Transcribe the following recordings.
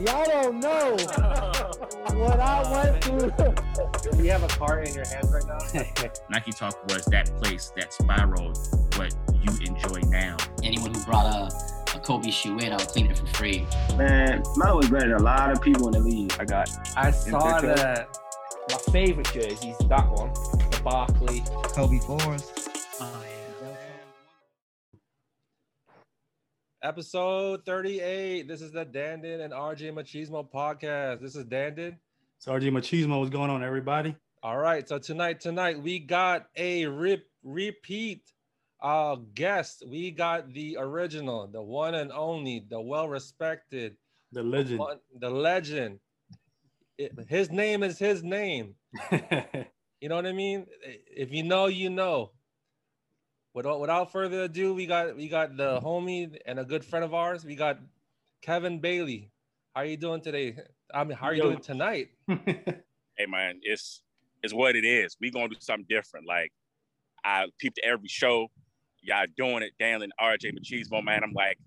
man. Y'all don't know what I went through. Do you have a car in your hands right now? Nike Talk was that place that spiraled what you enjoy now. Anyone who brought a Kobe shoe in, I'll clean it for free. Man, mine was better than a lot of people in the league. I saw that. My favorite jersey is that one, the Barkley. Kobe 4s. Oh, yeah. Episode 38. This is the Dandin and RJ Machismo podcast. This is Dandin. It's RJ Machismo. What's going on, everybody? All right. So tonight, we got a repeat guest. We got the original, the one and only, the well-respected. The legend. The legend. His name is his name. You know what I mean? If you know, you know. Without further ado, we got the homie and a good friend of ours. We got Kevin Bailey. How are you doing today? I mean, how are you doing tonight? Hey, man, it's what it is. We gonna do something different. Like, I peeped every show. Y'all doing it, Dan and RJ Machismo, man. I'm like,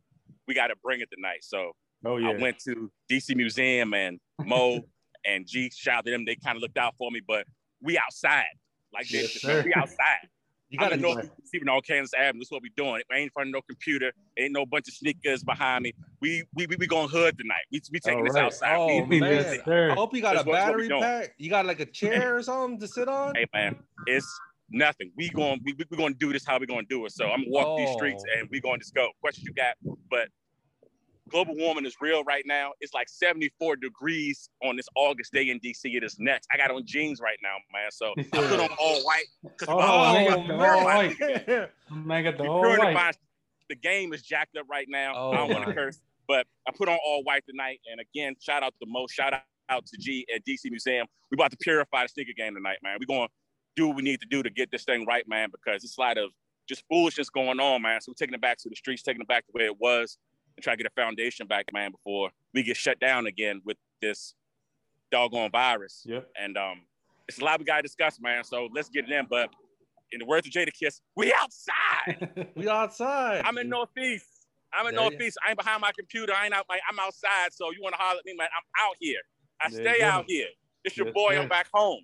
we got to bring it tonight. So I went to DC Museum and Mo. And G, shout out to them. They kind of looked out for me, but we outside. Like, yes, we outside. You got to know if we receiving all Kansas Avenue. That's what we doing. I ain't in front of no computer. Ain't no bunch of sneakers behind me. We going hood tonight. We taking this outside. Oh, man. I hope you got a battery pack. You got like a chair or something to sit on? Hey, man, it's nothing. We going to do this how we going to do it. So I'm going to walk these streets and we going to just go. Questions you got, but global warming is real right now. It's like 74 degrees on this August day in DC. It is nuts. I got on jeans right now, man. So I put on all white. The game is jacked up right now. I don't want to curse, but I put on all white tonight. And again, shout out to Mo. Shout out to G at DC Museum. We about to purify the sneaker game tonight, man. We're going to do what we need to do to get this thing right, man, because it's a lot of just foolishness going on, man. So we're taking it back to the streets, taking it back to where it was. And try to get a foundation back, man, before we get shut down again with this doggone virus. Yeah. And it's a lot we got to discuss, man. So let's get it in. But in the words of Jada Kiss, we outside. We outside. I'm in Northeast. I ain't behind my computer. I ain't out. Like, I'm outside. So you want to holler at me, man? I'm out here. Out here. It's your boy. Sir. I'm back home.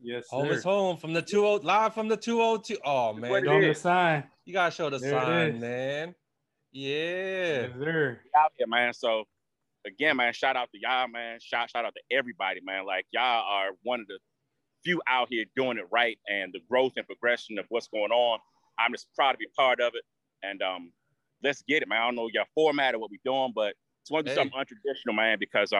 Yes, sir. Home is home from the 202. Live from the 202. Oh, man. The sign. You got to show the sign, man. Yeah, sure. Out here, man. So again, man, shout out to y'all, man. Shout out to everybody, man. Like, y'all are one of the few out here doing it right, and the growth and progression of what's going on, I'm just proud to be part of it. And let's get it, man. I don't know your format or what we're doing, but it's want to do something untraditional, man, because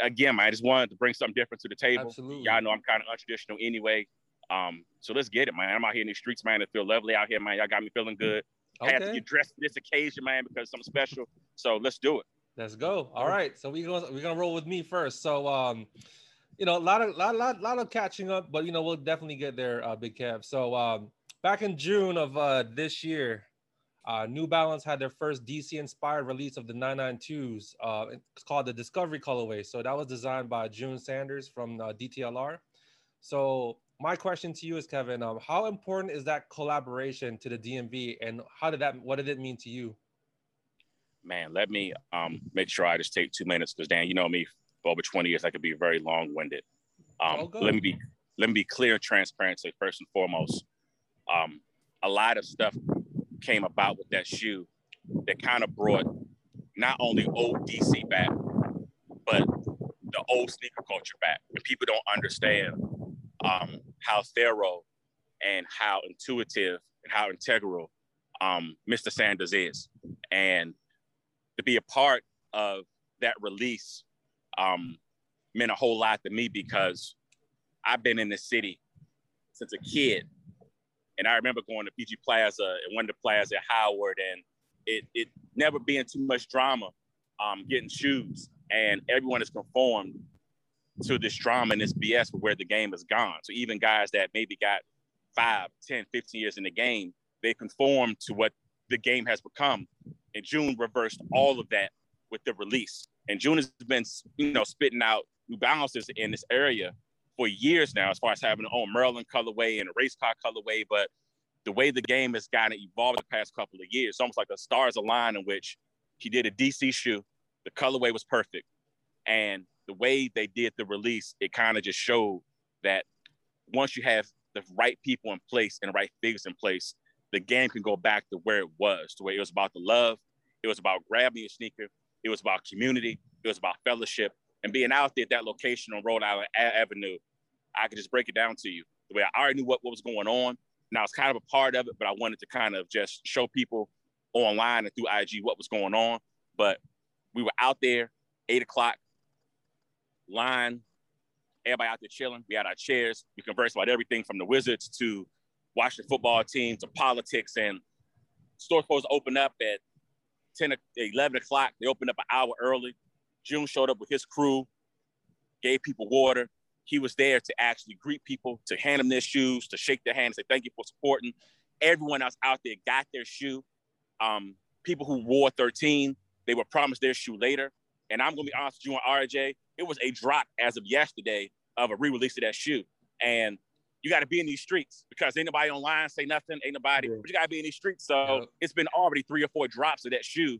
again, man, I just wanted to bring something different to the table. Absolutely. Y'all know I'm kind of untraditional anyway. So let's get it, man. I'm out here in these streets, man. I feel lovely out here, man. Y'all got me feeling good. Okay. I have to get dressed for this occasion, man, because I'm special. So let's do it. Let's go. All right. So we're gonna roll with me first. So you know, a lot of catching up, but you know, we'll definitely get there, Big Kev. So back in June of this year, New Balance had their first DC-inspired release of the 992s. It's called the Discovery Colorway. So that was designed by June Sanders from DTLR. So my question to you is, Kevin, how important is that collaboration to the DMV, and what did it mean to you? Man, let me make sure I just take 2 minutes, because Dan, you know me, for over 20 years, I could be very long-winded. Let me be clear and transparent, say first and foremost. A lot of stuff came about with that shoe that kind of brought not only old DC back, but the old sneaker culture back. And people don't understand how thorough and how intuitive and how integral Mr. Sanders is. And to be a part of that release meant a whole lot to me, because I've been in this city since a kid. And I remember going to PG Plaza and Wonder Plaza at Howard, and it never being too much drama, getting shoes, and everyone is conformed to this drama and this BS where the game is gone. So even guys that maybe got 5, 10, 15 years in the game, they conform to what the game has become. And June reversed all of that with the release. And June has been, you know, spitting out New Balances in this area for years now, as far as having their own Maryland colorway and a race car colorway. But the way the game has gotten evolved the past couple of years, it's almost like the stars align, in which he did a DC shoe The colorway was perfect. And the way they did the release, it kind of just showed that once you have the right people in place and the right figures in place, the game can go back to where it was, to where it was about the love. It was about grabbing your sneaker. It was about community. It was about fellowship. And being out there at that location on Rhode Island Avenue, I could just break it down to you. The way I already knew what was going on, and I was kind of a part of it, but I wanted to kind of just show people online and through IG what was going on. But we were out there, 8 o'clock, line, everybody out there chilling. We had our chairs. We conversed about everything from the Wizards to Washington football team to politics. And stores supposed to open up at 11 o'clock. They opened up an hour early. June showed up with his crew, gave people water. He was there to actually greet people, to hand them their shoes, to shake their hand and say, thank you for supporting. Everyone else out there got their shoe. People who wore 13, they were promised their shoe later. And I'm going to be honest with you and RJ, it was a drop as of yesterday of a re-release of that shoe. And you got to be in these streets because ain't nobody online say nothing, ain't nobody, but you got to be in these streets. So it's been already 3 or 4 drops of that shoe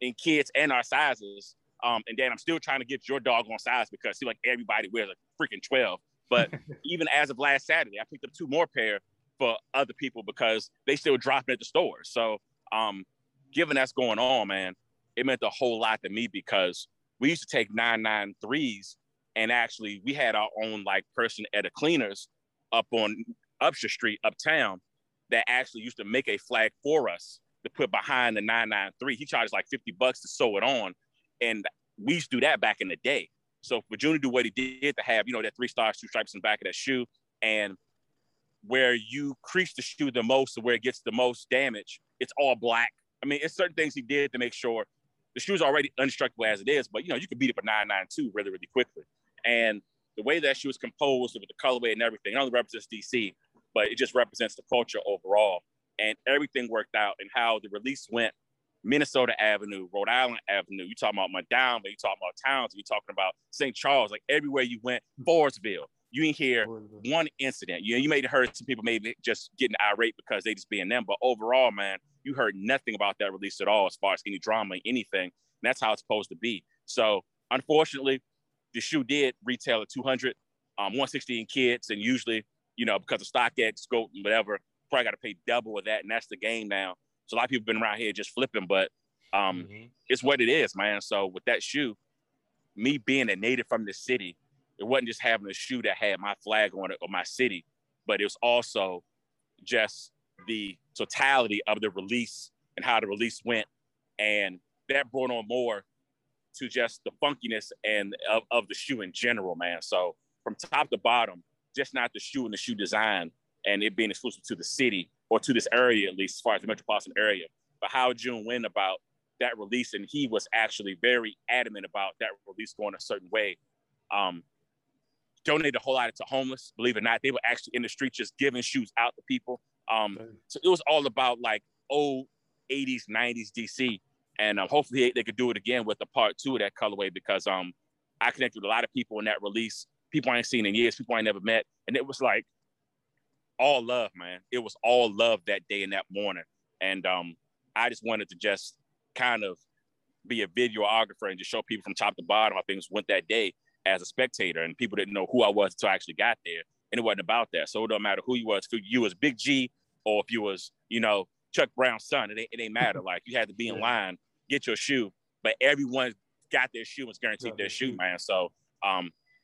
in kids and our sizes. And Dan, I'm still trying to get your dog on size because it seems like everybody wears a freaking 12. But even as of last Saturday, I picked up 2 more pair for other people because they still dropping at the store. So given that's going on, man, it meant a whole lot to me because we used to take 993s and actually we had our own like person at a cleaners up on Upshur Street, uptown, that actually used to make a flag for us to put behind the 993. He charged like $50 to sew it on. And we used to do that back in the day. So for June to do what he did, to have, you know, that 3 stars, 2 stripes in the back of that shoe, and where you crease the shoe the most to where it gets the most damage, it's all black. I mean, it's certain things he did to make sure the shoe's already indestructible as it is, but, you know, you could beat up a 992 really, really quickly. And the way that shoe is composed with the colorway and everything, it only represents DC, but it just represents the culture overall. And everything worked out, and how the release went. Minnesota Avenue, Rhode Island Avenue, you talking about Montgomery, you talking about Towns, you talking about St. Charles, like everywhere you went, Forestville, you didn't hear one incident. You may have heard some people maybe just getting irate because they just being them, but overall, man, you heard nothing about that release at all as far as any drama, anything, and that's how it's supposed to be. So, unfortunately, the shoe did retail at $200, 160 in kids, and usually, you know, because of StockX, GOAT, and whatever, probably got to pay double of that, and that's the game now. So a lot of people been around here just flipping, but it's what it is, man. So with that shoe, me being a native from the city, it wasn't just having a shoe that had my flag on it or my city, but it was also just the totality of the release and how the release went. And that brought on more to just the funkiness and of the shoe in general, man. So from top to bottom, just not the shoe and the shoe design and it being exclusive to the city, or to this area, at least as far as the metropolitan area, but how June went about that release. And he was actually very adamant about that release going a certain way. Donated a whole lot to homeless, believe it or not. They were actually in the street just giving shoes out to people. So it was all about like old 80s, 90s DC. And hopefully they could do it again with the part 2 of that colorway, because I connected with a lot of people in that release, people I ain't seen in years, people I ain't never met. And it was like, all love, man. It was all love that day and that morning. And I just wanted to just kind of be a videographer and just show people from top to bottom how things went that day as a spectator. And people didn't know who I was until I actually got there. And it wasn't about that. So it don't matter who you was. If you was Big G or if you was, you know, Chuck Brown's son, it ain't matter. Like, you had to be in line, get your shoe. But everyone got their shoe and was guaranteed their shoe, man. So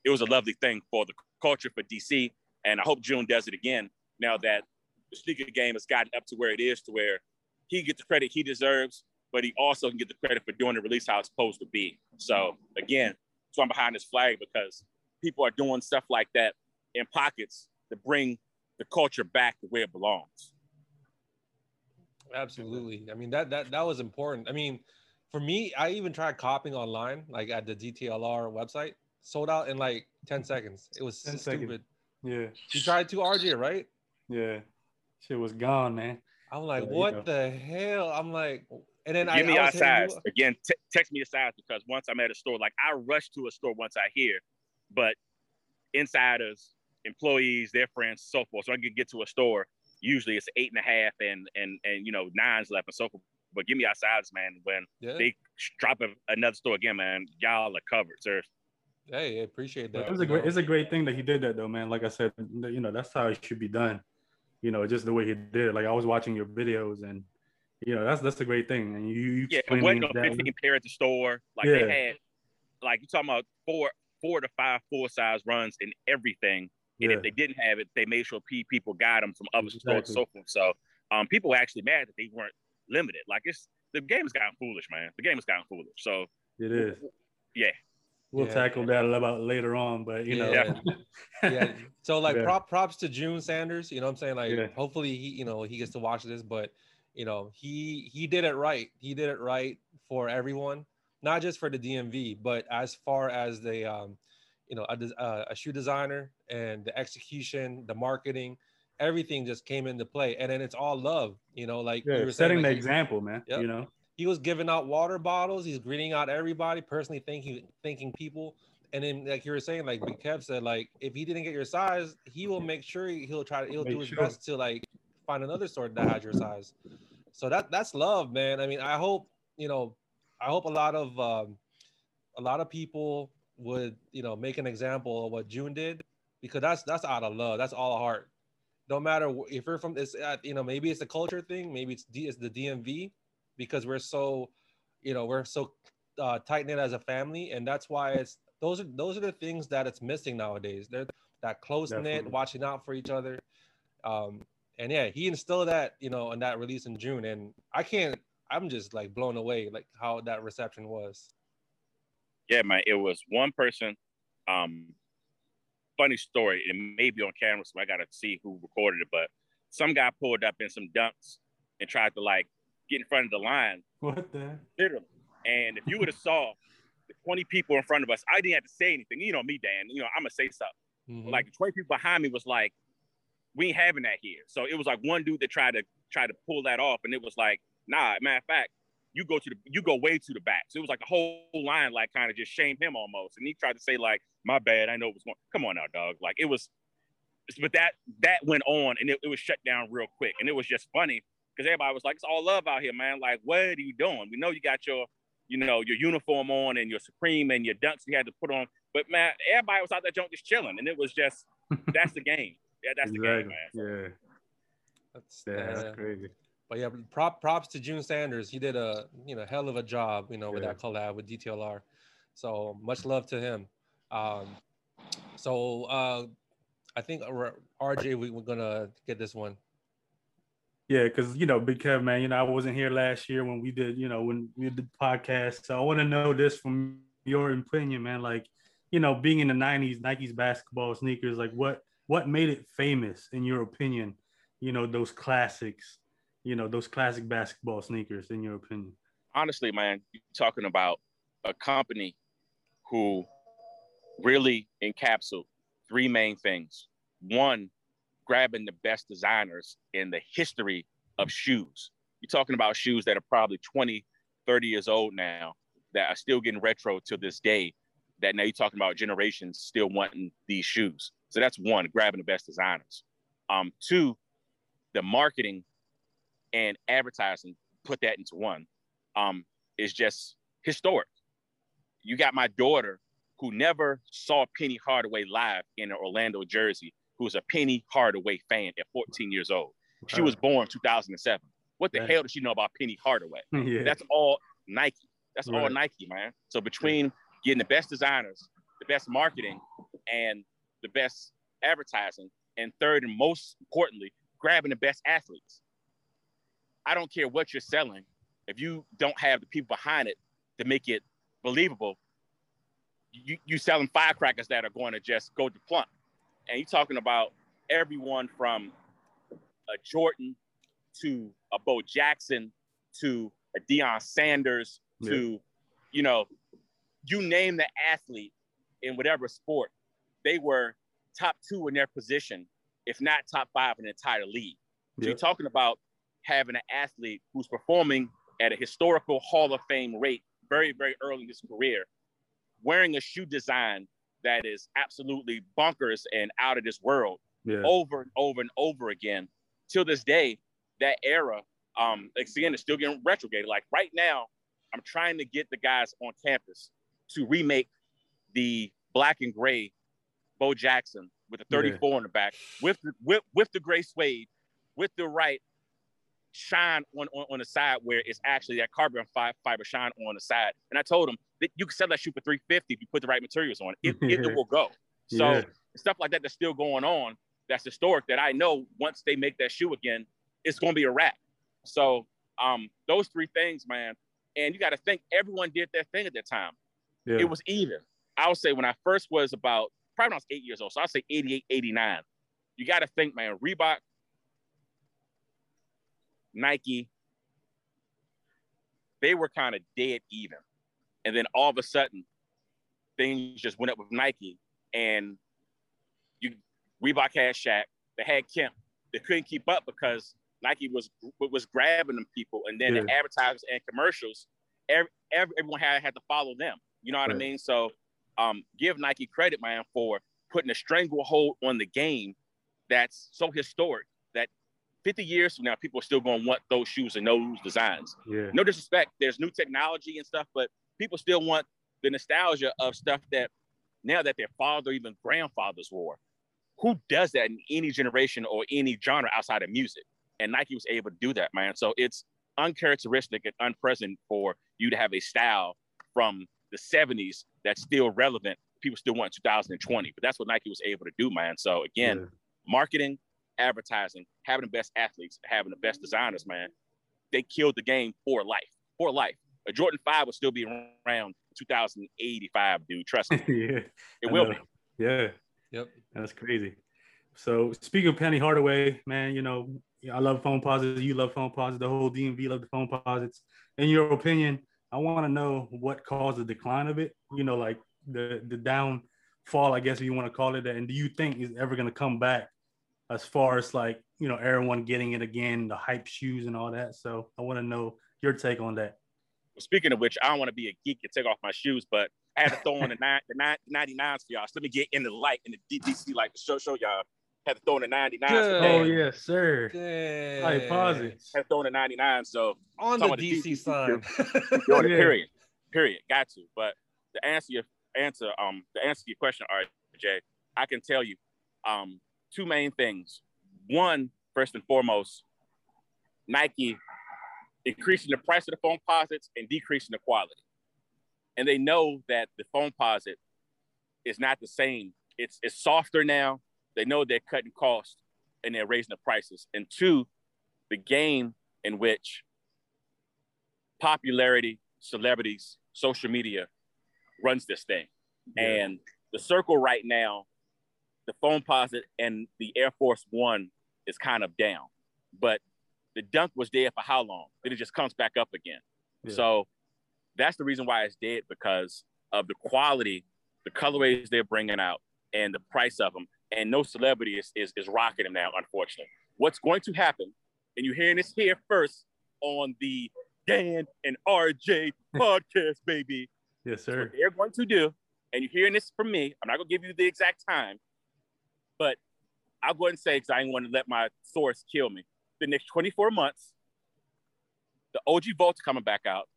it was a lovely thing for the culture, for DC. And I hope June does it again. Now that the sneaker game has gotten up to where it is, to where he gets the credit he deserves, but he also can get the credit for doing the release how it's supposed to be. So again, that's why I'm behind this flag, because people are doing stuff like that in pockets to bring the culture back to where it belongs. Absolutely. I mean, that was important. I mean, for me, I even tried copying online, like at the DTLR website, sold out in like 10 seconds. It was stupid. Seconds. Yeah. You tried to, RJ, right? Yeah, shit was gone, man. I'm like, what the hell? I'm like, and then I give me our size again. Text me a size, because once I'm at a store, like I rush to a store once I hear, but insiders, employees, their friends, so forth. So I can get to a store. Usually it's 8.5 and you know 9s left and so forth. but give me our size, man. When they drop another store again, man, y'all are covered, sir. Hey, I appreciate that. It's a great thing that he did that, though, man. Like I said, you know, that's how it should be done. You know, just the way he did it. Like, I was watching your videos, and, you know, that's a great thing. And you it wasn't no 15 pair at the store. Like, they had, like, you're talking about four to five full-size runs and everything. And if they didn't have it, they made sure people got them from other stores and so forth. So, people were actually mad that they weren't limited. Like, the game has gotten foolish, man. The game has gotten foolish. So it is. Yeah. We'll tackle that a little later on, but, you know. So, like, props to June Sanders. You know what I'm saying? Like, hopefully, he, you know, he gets to watch this. But, you know, he did it right. He did it right for everyone, not just for the DMV, but as far as the, you know, a shoe designer and the execution, the marketing, everything just came into play. And then it's all love, you know, like you were setting the example, man, you know. He was giving out water bottles. He's greeting out everybody, personally thanking people. And then, like you were saying, like Big Kev said, like, if he didn't get your size, he will make sure he'll do his best to, like, find another store that has your size. So that's love, man. I mean, I hope, you know, a lot of people would, you know, make an example of what June did, because that's out of love. That's all heart. No matter if you're from this, you know, maybe it's a culture thing. Maybe it's the DMV. Because we're so, you know, tight knit as a family, and that's why those are the things that it's missing nowadays. They're that close knit, watching out for each other, and he instilled that, you know, on that release in June, and I'm just like blown away, like how that reception was. Yeah, man, it was one person. Funny story, it may be on camera, so I gotta see who recorded it, but some guy pulled up in some dunks and tried to like get in front of the line. What the? Literally. And if you would have saw the 20 people in front of us, I didn't have to say anything. You know me, Dan. You know, I'm going to say something. Mm-hmm. Like, the 20 people behind me was like, we ain't having that here. So it was like one dude that tried to pull that off. And it was like, nah, matter of fact, you go way to the back. So it was like the whole line, like, kind of just shamed him almost. And he tried to say, like, my bad, I know what's going on. Come on now, dog. Like, it was, but that went on, and it was shut down real quick. And it was just funny, because everybody was like, it's all love out here, man. Like, what are you doing? We know you got your, you know, your uniform on and your Supreme and your dunks you had to put on. But, man, everybody was out there just chilling. And it was just, that's the game. Yeah, that's the game, man. Yeah. That's crazy. But, yeah, props to June Sanders. He did a, you know, hell of a job, you know, with that collab with DTLR. So, much love to him. I think, RJ, we're going to get this one. Yeah, because, you know, Big Kev, man, you know, I wasn't here last year when we did the podcast. So I want to know this from your opinion, man. Like, you know, being in the 90s, Nike's basketball sneakers, like what made it famous, in your opinion? You know, those classics, you know, those classic basketball sneakers, in your opinion. Honestly, man, you're talking about a company who really encapsulated three main things. One, grabbing the best designers in the history of shoes. You're talking about shoes that are probably 20, 30 years old now that are still getting retro to this day, that now you're talking about generations still wanting these shoes. So that's one, grabbing the best designers. Two, the marketing and advertising, put that into one, is just historic. You got my daughter, who never saw Penny Hardaway live in an Orlando jersey, who's a Penny Hardaway fan at 14 years old. She was born 2007. What the hell does she know about Penny Hardaway? Yeah. That's all Nike. That's all Nike, man. So between getting the best designers, the best marketing, and the best advertising, and third and most importantly, grabbing the best athletes. I don't care what you're selling. If you don't have the people behind it to make it believable, you selling firecrackers that are going to just go to plump. And you're talking about everyone from a Jordan to a Bo Jackson to a Deion Sanders to, you know, you name the athlete in whatever sport, they were top two in their position, if not top five in the entire league. Yeah. So you're talking about having an athlete who's performing at a historical Hall of Fame rate very, very early in his career, wearing a shoe design that is absolutely bonkers and out of this world over and over and over again. Till this day, that era Again, it's still getting retrograde. Like right now, I'm trying to get the guys on campus to remake the black and gray Bo Jackson with the 34 on the back, with the gray suede, with the right shine on the side where it's actually that carbon fiber shine on the side. And I told them that you can sell that shoe for $350 if you put the right materials on it. It will go. So stuff like that that's still going on, that's historic, that I know once they make that shoe again, it's going to be a wrap. So those three things, man. And you got to think everyone did their thing at that time. Yeah. It was even. I would say when I first was about, probably when I was 8 years old, so I'd say 88, 89. You got to think, man, Reebok, Nike, they were kind of dead even. And then all of a sudden, things just went up with Nike. And Reebok had Shaq. They had Kemp. They couldn't keep up because Nike was grabbing them people. And then the advertisers and commercials, everyone had to follow them. You know what I mean? So give Nike credit, man, for putting a stranglehold on the game that's so historic that 50 years from now, people are still going to want those shoes and those designs. Yeah. No disrespect. There's new technology and stuff, but people still want the nostalgia of stuff that now that their father, even grandfathers wore. Who does that in any generation or any genre outside of music? And Nike was able to do that, man. So it's uncharacteristic and unprecedented for you to have a style from the 70s that's still relevant. People still want 2020, but that's what Nike was able to do, man. So again, marketing, advertising, having the best athletes, having the best designers, man, they killed the game for life, for life. A Jordan 5 will still be around 2085, dude. Trust me. It will be. That's crazy. So speaking of Penny Hardaway, man, you know, I love Foamposite. You love Foamposite. The whole DMV love the Foamposites. In your opinion, I want to know what caused the decline of it, you know, like the downfall, I guess, if you want to call it that. And do you think it's ever going to come back as far as like, you know, everyone getting it again, the hype shoes and all that? So I want to know your take on that. Well, speaking of which, I don't want to be a geek and take off my shoes, but I had to throw on the 99s for y'all. So let me get in the light, in the DTC light to show y'all. Had to throw in the 99s. Oh, yes, sir. Flight Posite. Had to throw in the 99s. So on the DC sign. Period. Got to. But to answer your question, RJ, I can tell you two main things. One, first and foremost, Nike increasing the price of the Foamposites and decreasing the quality. And they know that the Foamposite is not the same. It's softer now. They know they're cutting costs and they're raising the prices. And two, the game in which popularity, celebrities, social media runs this thing. Yeah. And the circle right now, the Foamposite and the Air Force One is kind of down. But the dunk was dead for how long? Then it just comes back up again. Yeah. So that's the reason why it's dead, because of the quality, the colorways they're bringing out, and the price of them. And no celebrity is rocking them now, unfortunately. What's going to happen, and you're hearing this here first on the Dan and RJ podcast, baby. Yes, sir. What they're going to do, and you're hearing this from me. I'm not going to give you the exact time, but I'll go ahead and say, because I ain't want to let my source kill me. The next 24 months, the OG Volts coming back out.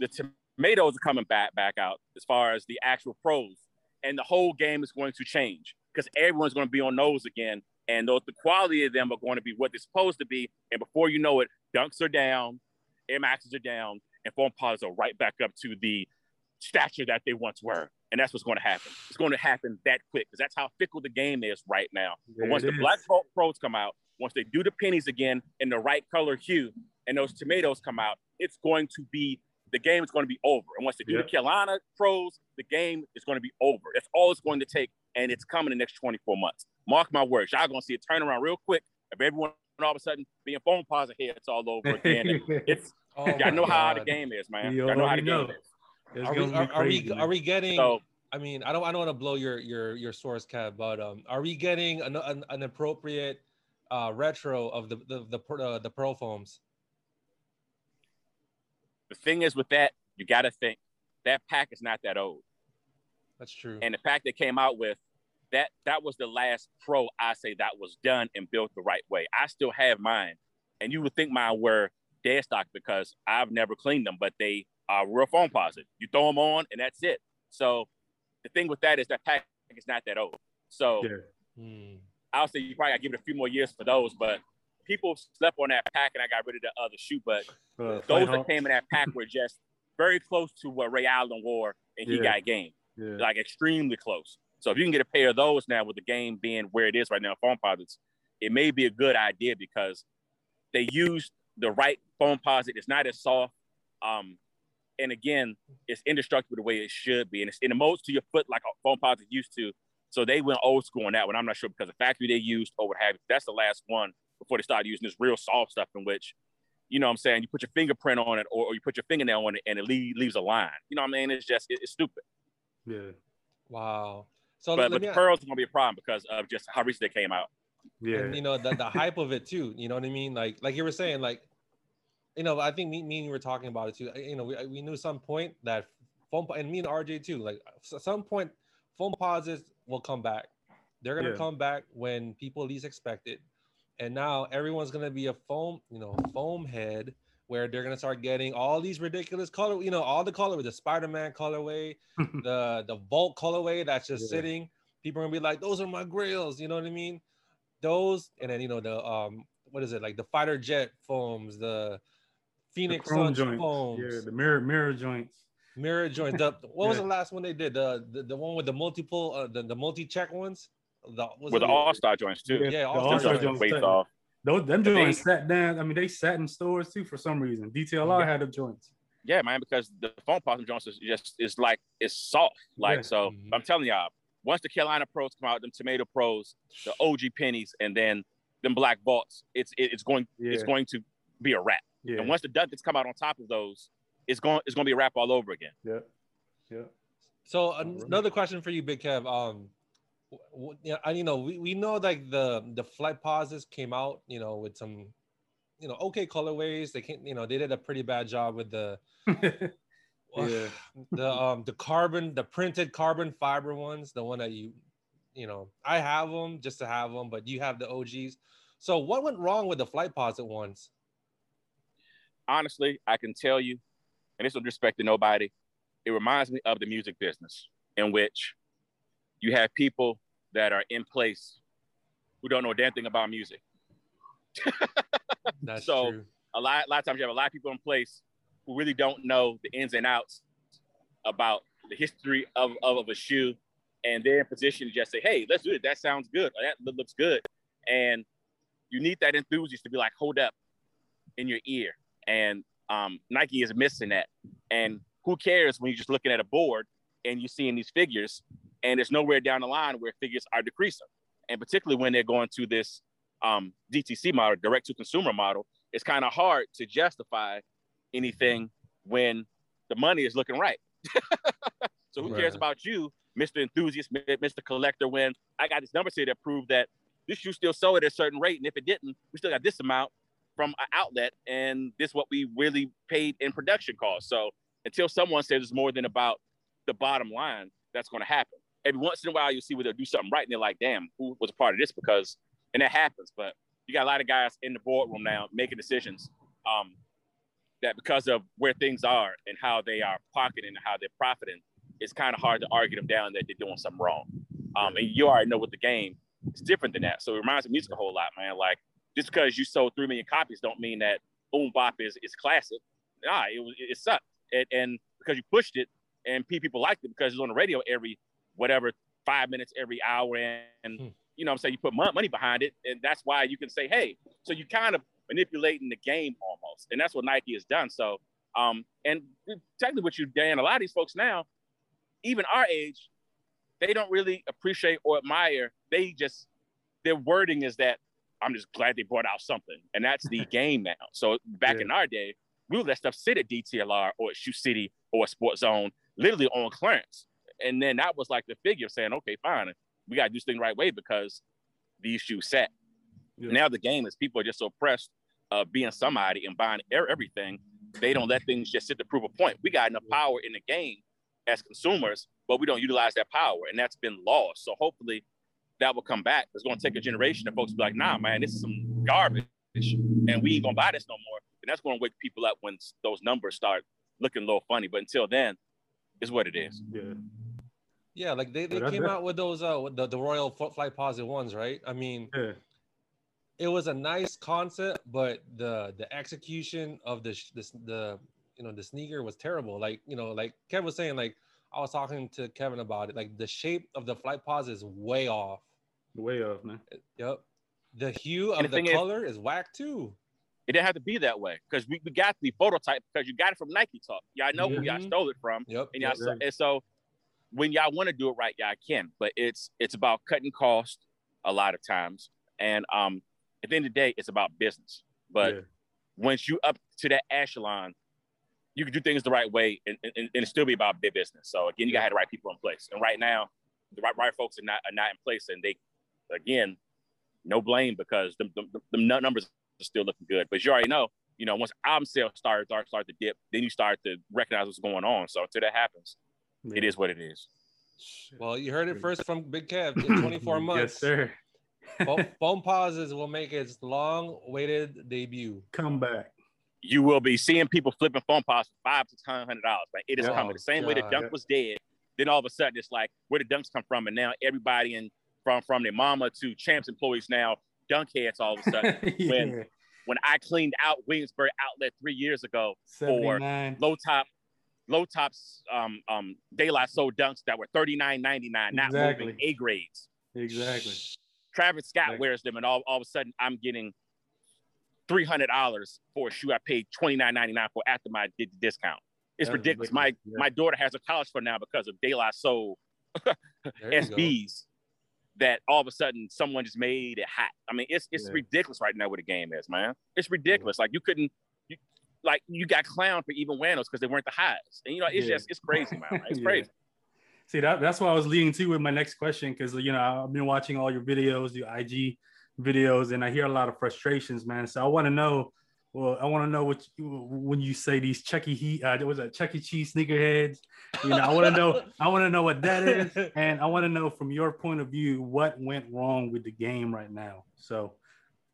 The tomatoes are coming back out as far as the actual pros. And the whole game is going to change, because everyone's going to be on those again. And the quality of them are going to be what they're supposed to be. And before you know it, dunks are down, Air Maxes are down, and Foamposites are right back up to the stature that they once were. And that's what's going to happen. It's going to happen that quick, because that's how fickle the game is right now. But once the black pros come out, once they do the pennies again in the right color hue, and those tomatoes come out, it's going to be the game is going to be over. And once they do the Carolina pros, the game is going to be over. That's all it's going to take. And it's coming in the next 24 months. Mark my words. Y'all going to see a turnaround real quick of everyone all of a sudden being Foamposite here. It's all over again. Y'all know how the game is, man. Y'all know how the game is. Are we getting, so, I mean, I don't want to blow your source, Kev, but are we getting an appropriate retro of the Pro Foams? The thing is with that, you got to think that pack is not that old. That's true. And the pack they came out with, that was the last pro I say that was done and built the right way. I still have mine. And you would think mine were dead stock because I've never cleaned them, but they are real Foamposite. You throw them on and that's it. So the thing with that is that pack is not that old. So I'll say you probably got to give it a few more years for those, but people slept on that pack and I got rid of the other shoe, but those that came in that pack were just very close to what Ray Allen wore and he got game. Yeah. Like extremely close. So if you can get a pair of those now with the game being where it is right now, Foamposites, it may be a good idea because they used the right Foamposite. It's not as soft. And again, it's indestructible the way it should be. And it's in the molds to your foot like a Foamposite used to. So they went old school on that one. I'm not sure because the factory they used or what have you. That's the last one before they started using this real soft stuff in which, you know what I'm saying, you put your fingerprint on it or you put your fingernail on it and it leaves a line. You know what I mean? It's just, it's stupid. Yeah. Wow. So but the pearls are going to be a problem because of just how recent they came out. Yeah. And, you know, the hype of it too. You know what I mean? Like you were saying, like, you know, I think me and you were talking about it too. You know, we knew some point that foam, and me and RJ too, like some point Foamposites will come back. They're going to come back when people least expect it. And now everyone's going to be a foam, you know, foam head, where they're going to start getting all these ridiculous color, you know, all the color with the Spider-Man colorway, the Volt colorway that's just sitting. People are going to be like, those are my grails. You know what I mean? Those, and then, you know, the, what is it? Like the fighter jet foams, the Phoenix Suns foams. Yeah, the mirror joints. Mirror joints. What was the last one they did? The one with the multiple, the multi-check ones? With the All-Star joints too. Yeah, All-Star joints. Those joints sat down. I mean, they sat in stores too for some reason. DTLR had them joints. Yeah, man, because the Foamposite joints is just it's soft. Like so, I'm telling y'all, once the Carolina Pros come out, them Tomato Pros, the OG Pennies, and then them Black Vaults, it's going to be a wrap. Yeah. And once the Dunkets come out on top of those, it's going to be a wrap all over again. Yeah, yeah. So another question for you, Big Kev. You know, we know like the Flight Posits came out, you know, with some, you know, okay colorways. They can't, you know, they did a pretty bad job with the the carbon, the printed carbon fiber ones, the one that you know, I have them just to have them, but you have the OGs. So what went wrong with the Flight Posit ones? Honestly, I can tell you, and this with respect to nobody, it reminds me of the music business in which you have people that are in place who don't know a damn thing about music. That's so true. A lot of times you have a lot of people in place who really don't know the ins and outs about the history of a shoe, and they're in position to just say, hey, let's do it. That sounds good. Or that looks good. And you need that enthusiast to be like, hold up in your ear. And Nike is missing that. And who cares when you're just looking at a board and you're seeing these figures, and it's nowhere down the line where figures are decreasing. And particularly when they're going to this DTC model, direct-to-consumer model, it's kind of hard to justify anything when the money is looking right. So who cares about you, Mr. Enthusiast, Mr. Collector, when I got this number here that proved that this shoe still sold at a certain rate, and if it didn't, we still got this amount from an outlet, and this is what we really paid in production costs. So until someone says it's more than about the bottom line, that's going to happen. Every once in a while, you'll see where they'll do something right, and they're like, damn, who was a part of this? Because, and that happens, but you got a lot of guys in the boardroom now making decisions that because of where things are and how they are pocketing and how they're profiting, it's kind of hard to argue them down that they're doing something wrong. And you already know what the game is different than that. So it reminds me of music a whole lot, man. Like, just because you sold 3 million copies don't mean that Boom Bop is classic. Nah, it sucked. And because you pushed it and people liked it because it's on the radio every 5 minutes every hour, and you know what I'm saying, you put money behind it, and that's why you can say, hey, so you kind of manipulating the game almost, and that's what Nike has done. So and technically what you, Dan, a lot of these folks now, even our age, they don't really appreciate or admire. They just, their wording is that I'm just glad they brought out something, and that's the game now. So back in our day, we would let stuff sit at DTLR or at Shoe City or Sports Zone, literally on clearance. And then that was like the figure saying, okay, fine, we got to do this thing the right way because these shoes sat. Yeah. Now the game is people are just so pressed of being somebody and buying everything. They don't let things just sit to prove a point. We got enough power in the game as consumers, but we don't utilize that power. And that's been lost. So hopefully that will come back. It's going to take a generation of folks to be like, nah, man, this is some garbage. and we ain't gonna buy this no more. And that's gonna wake people up when those numbers start looking a little funny. But until then, it's what it is. Yeah. Yeah, like they came out with those the Royal Flight Posite ones, right? I mean, yeah. It was a nice concept, but the execution of the sneaker was terrible. Like, you know, like Kevin was saying, like I was talking to Kevin about it. Like the shape of the Flight Posite is way off. Way off, man. Yep. The hue of the color is whack too. It didn't have to be that way because we got the prototype because you got it from Nike Talk. Y'all know who y'all stole it from. Yep. And y'all so when y'all want to do it right, y'all can. But it's about cutting costs a lot of times. And at the end of the day, it's about business. But once you up to that echelon, you can do things the right way and it'll still be about big business. So again, you gotta have the right people in place. And right now, the right folks are not in place, and they, again, no blame because the numbers are still looking good. But you already know, you know, once album sales start to dip, then you start to recognize what's going on. So until that happens, it is what it is. Well, you heard it first from Big Kev in 24 months. Yes, sir. Foamposite will make its long-awaited debut. Come back. You will be seeing people flipping Foamposite for $500 to $1,000. Like it is coming. The same way the dunk was dead. Then all of a sudden, it's like, where the dunks come from? And now everybody from their mama to Champs employees now, dunk heads all of a sudden. When I cleaned out Williamsburg Outlet 3 years ago 79. For low tops De La Soul dunks that were $39.99, not moving A grades. Exactly. Travis Scott wears them, and all of a sudden, I'm getting $300 for a shoe I paid $29.99 for after I did the discount. It's ridiculous. My daughter has a college fund now because of De La Soul SBs that all of a sudden someone just made it hot. I mean, it's ridiculous right now what the game is, man. It's ridiculous. Like you got clowned for even wearing those because they weren't the highest. And you know, it's just, it's crazy, man. It's crazy. See, that's why I was leading to with my next question because, you know, I've been watching all your videos, your IG videos, and I hear a lot of frustrations, man. So I want to know. Well, I want to know what when you say these Chuck E. Cheese sneakerheads. You know, I want to know what that is, and I want to know from your point of view what went wrong with the game right now. So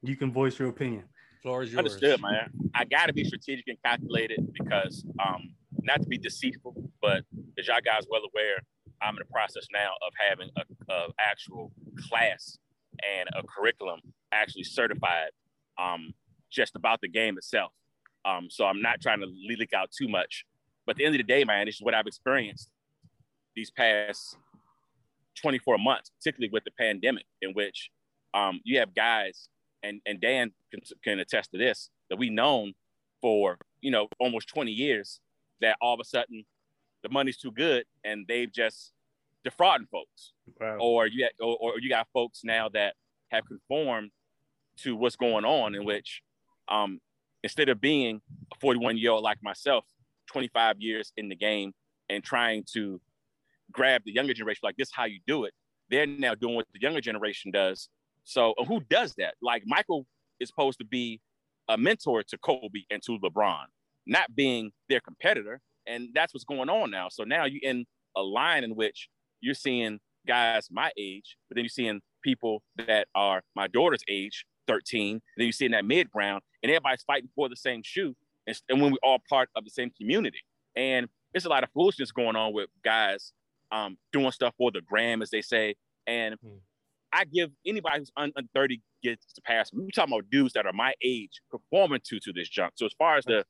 you can voice your opinion. Floor is yours. Understood, man. I got to be strategic and calculated because not to be deceitful, but as y'all guys well aware, I'm in the process now of having a actual class and a curriculum actually certified. Just about the game itself. So I'm not trying to leak out too much, but at the end of the day, man, this is what I've experienced these past 24 months, particularly with the pandemic in which you have guys, and Dan can attest to this, that we known for, you know, almost 20 years that all of a sudden the money's too good and they've just defrauding folks. Wow. Or you got folks now that have conformed to what's going on in which, instead of being a 41-year-old like myself, 25 years in the game and trying to grab the younger generation, like this is how you do it. They're now doing what the younger generation does. So who does that? Like Michael is supposed to be a mentor to Kobe and to LeBron, not being their competitor. And that's what's going on now. So now you're in a line in which you're seeing guys my age, but then you're seeing people that are my daughter's age, 13, then you see in that mid ground, and everybody's fighting for the same shoe, and when we're all part of the same community, and there's a lot of foolishness going on with guys doing stuff for the gram, as they say. And I give anybody who's under 30 gets to pass. We're talking about dudes that are my age performing to this junk. So as far as the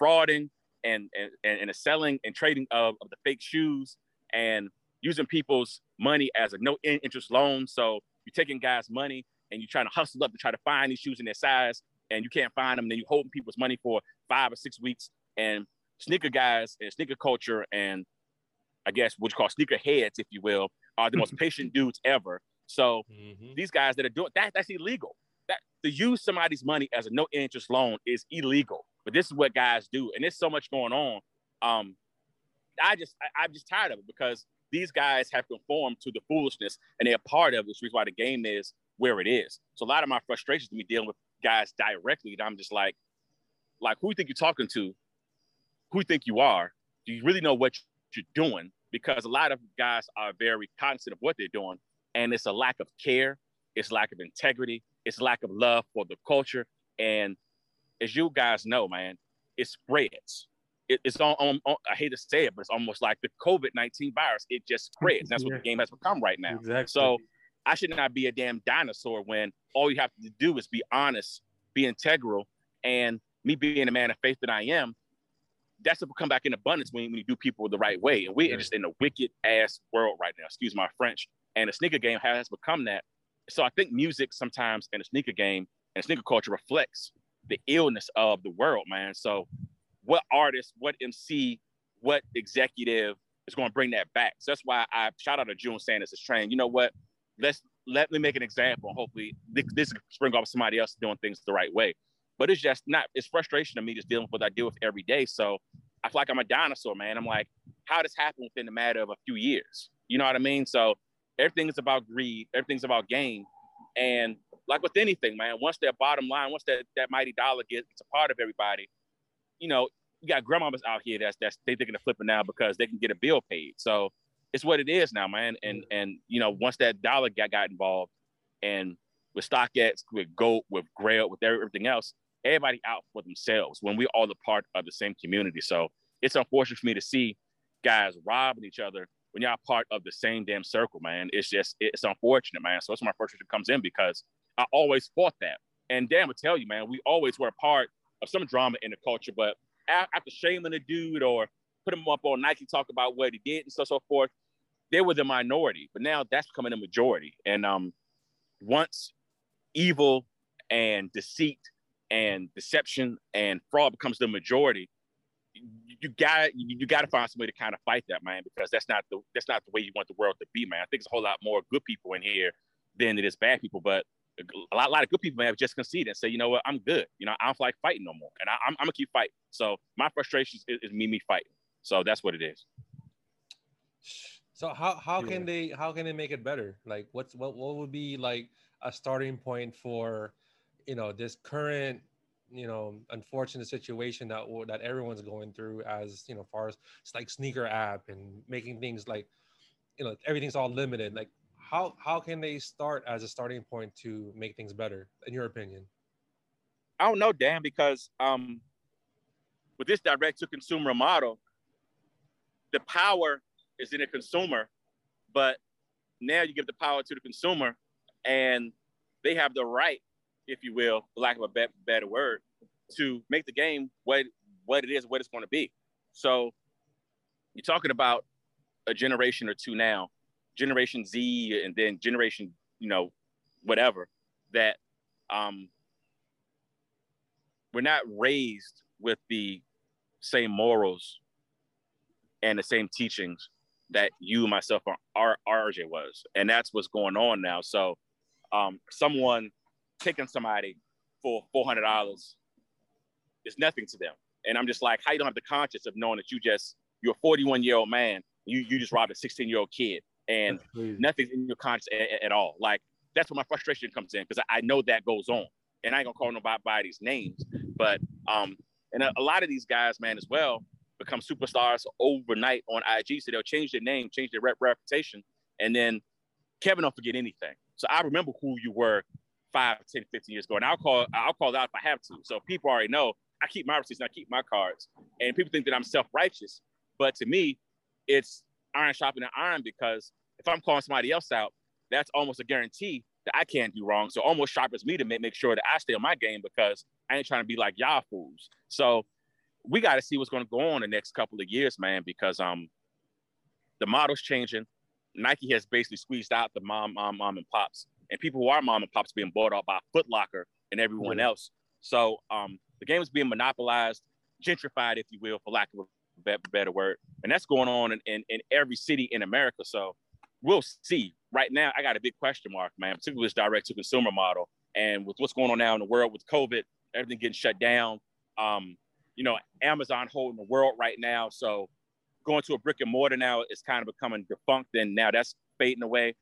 frauding and the selling and trading of the fake shoes and using people's money as a no interest loan, so you're taking guys' money. And you're trying to hustle up to try to find these shoes in their size, and you can't find them. Then you're holding people's money for 5 or 6 weeks. And sneaker guys and sneaker culture and I guess what you call sneaker heads, if you will, are the most patient dudes ever. So these guys that are doing that, that's illegal. That to use somebody's money as a no interest loan is illegal. But this is what guys do. And there's so much going on. I'm just tired of it because these guys have conformed to the foolishness and they're part of it. Which is why the game is where it is. So a lot of my frustrations to me dealing with guys directly, that I'm just like who you think you're talking to? Who you think you are? Do you really know what you're doing? Because a lot of guys are very cognizant of what they're doing, and it's a lack of care, it's lack of integrity, It's lack of love for the culture. And as you guys know, man, it spreads. It's on, I hate to say it, but it's almost like the COVID-19 virus. It just spreads. That's what the game has become right now. Exactly. So I should not be a damn dinosaur when all you have to do is be honest, be integral, and me being a man of faith that I am, that's what will come back in abundance when you do people the right way. And we're just in a wicked-ass world right now. Excuse my French. And the sneaker game has become that. So I think music sometimes in the sneaker game and sneaker culture reflects the illness of the world, man. So what artist, what MC, what executive is going to bring that back? So that's why I shout out to June Sanders' train. You know what? Let me make an example. Hopefully this can spring off somebody else doing things the right way. But it's just not, it's frustration to me just dealing with what I deal with every day. So I feel like I'm a dinosaur, man. I'm like, how does happen within a matter of a few years? You know what I mean? So everything is about greed. Everything's about gain. And like with anything, man, once that bottom line, once that mighty dollar gets a part of everybody, you know, you got grandmamas out here that's they thinking of flipping now because they can get a bill paid. So it's what it is now, man. And you know, once that dollar got involved, and with StockX, with GOAT, with Grail, with everything else, everybody out for themselves when we're all a part of the same community. So it's unfortunate for me to see guys robbing each other when y'all part of the same damn circle, man. It's just, it's unfortunate, man. So that's when my frustration comes in, because I always fought that. And Dan would tell you, man, we always were a part of some drama in the culture, but after shaming a dude or put him up on Nike, talk about what he did and so forth, they were the minority, but now that's becoming a majority. And once evil and deceit and deception and fraud becomes the majority, you gotta find somebody to kind of fight that, man, because that's not the way you want the world to be, man. I think there's a whole lot more good people in here than it is bad people, but a lot of good people may have just conceded and say, you know what, I'm good. You know, I don't feel like fighting no more, and I'm gonna keep fighting. So my frustration is me fighting. So that's what it is. So how can they make it better? Like what would be like a starting point for, you know, this current, you know, unfortunate situation that everyone's going through, as you know, far as it's like sneaker app and making things like, you know, everything's all limited. Like how can they start as a starting point to make things better, in your opinion? I don't know, Dan, because with this direct to consumer model, the power is in the consumer, but now you give the power to the consumer and they have the right, if you will, for lack of a better word, to make the game what it is, what it's going to be. So you're talking about a generation or two now, Generation Z and then Generation, you know, whatever, that we're not raised with the same morals and the same teachings that you, myself, or RJ was. And that's what's going on now. So someone taking somebody for $400 is nothing to them. And I'm just like, how you don't have the conscience of knowing that you're a 41-year-old man, you just robbed a 16-year-old kid, and nothing's in your conscience at all. Like, that's where my frustration comes in, because I know that goes on. And I ain't gonna call nobody's names, but and a lot of these guys, man, as well, become superstars overnight on IG. So they'll change their name, change their reputation, and then Kevin don't forget anything. So I remember who you were 5, 10, 15 years ago, and I'll call it out if I have to. So people already know, I keep my receipts and I keep my cards. And people think that I'm self-righteous, but to me, it's iron sharpening iron, because if I'm calling somebody else out, that's almost a guarantee that I can't do wrong. So almost sharpens me to make sure that I stay on my game, because I ain't trying to be like y'all fools. So we got to see what's going to go on in the next couple of years, man, because the model's changing. Nike has basically squeezed out the mom and pops, and people who are mom and pops being bought out by Foot Locker and everyone else. So the game is being monopolized, gentrified, if you will, for lack of a better word. And that's going on in every city in America. So we'll see. Right now, I got a big question mark, man, particularly with this direct-to-consumer model. And with what's going on now in the world with COVID, everything getting shut down, you know, Amazon holding the world right now. So going to a brick and mortar now is kind of becoming defunct, and now that's fading away.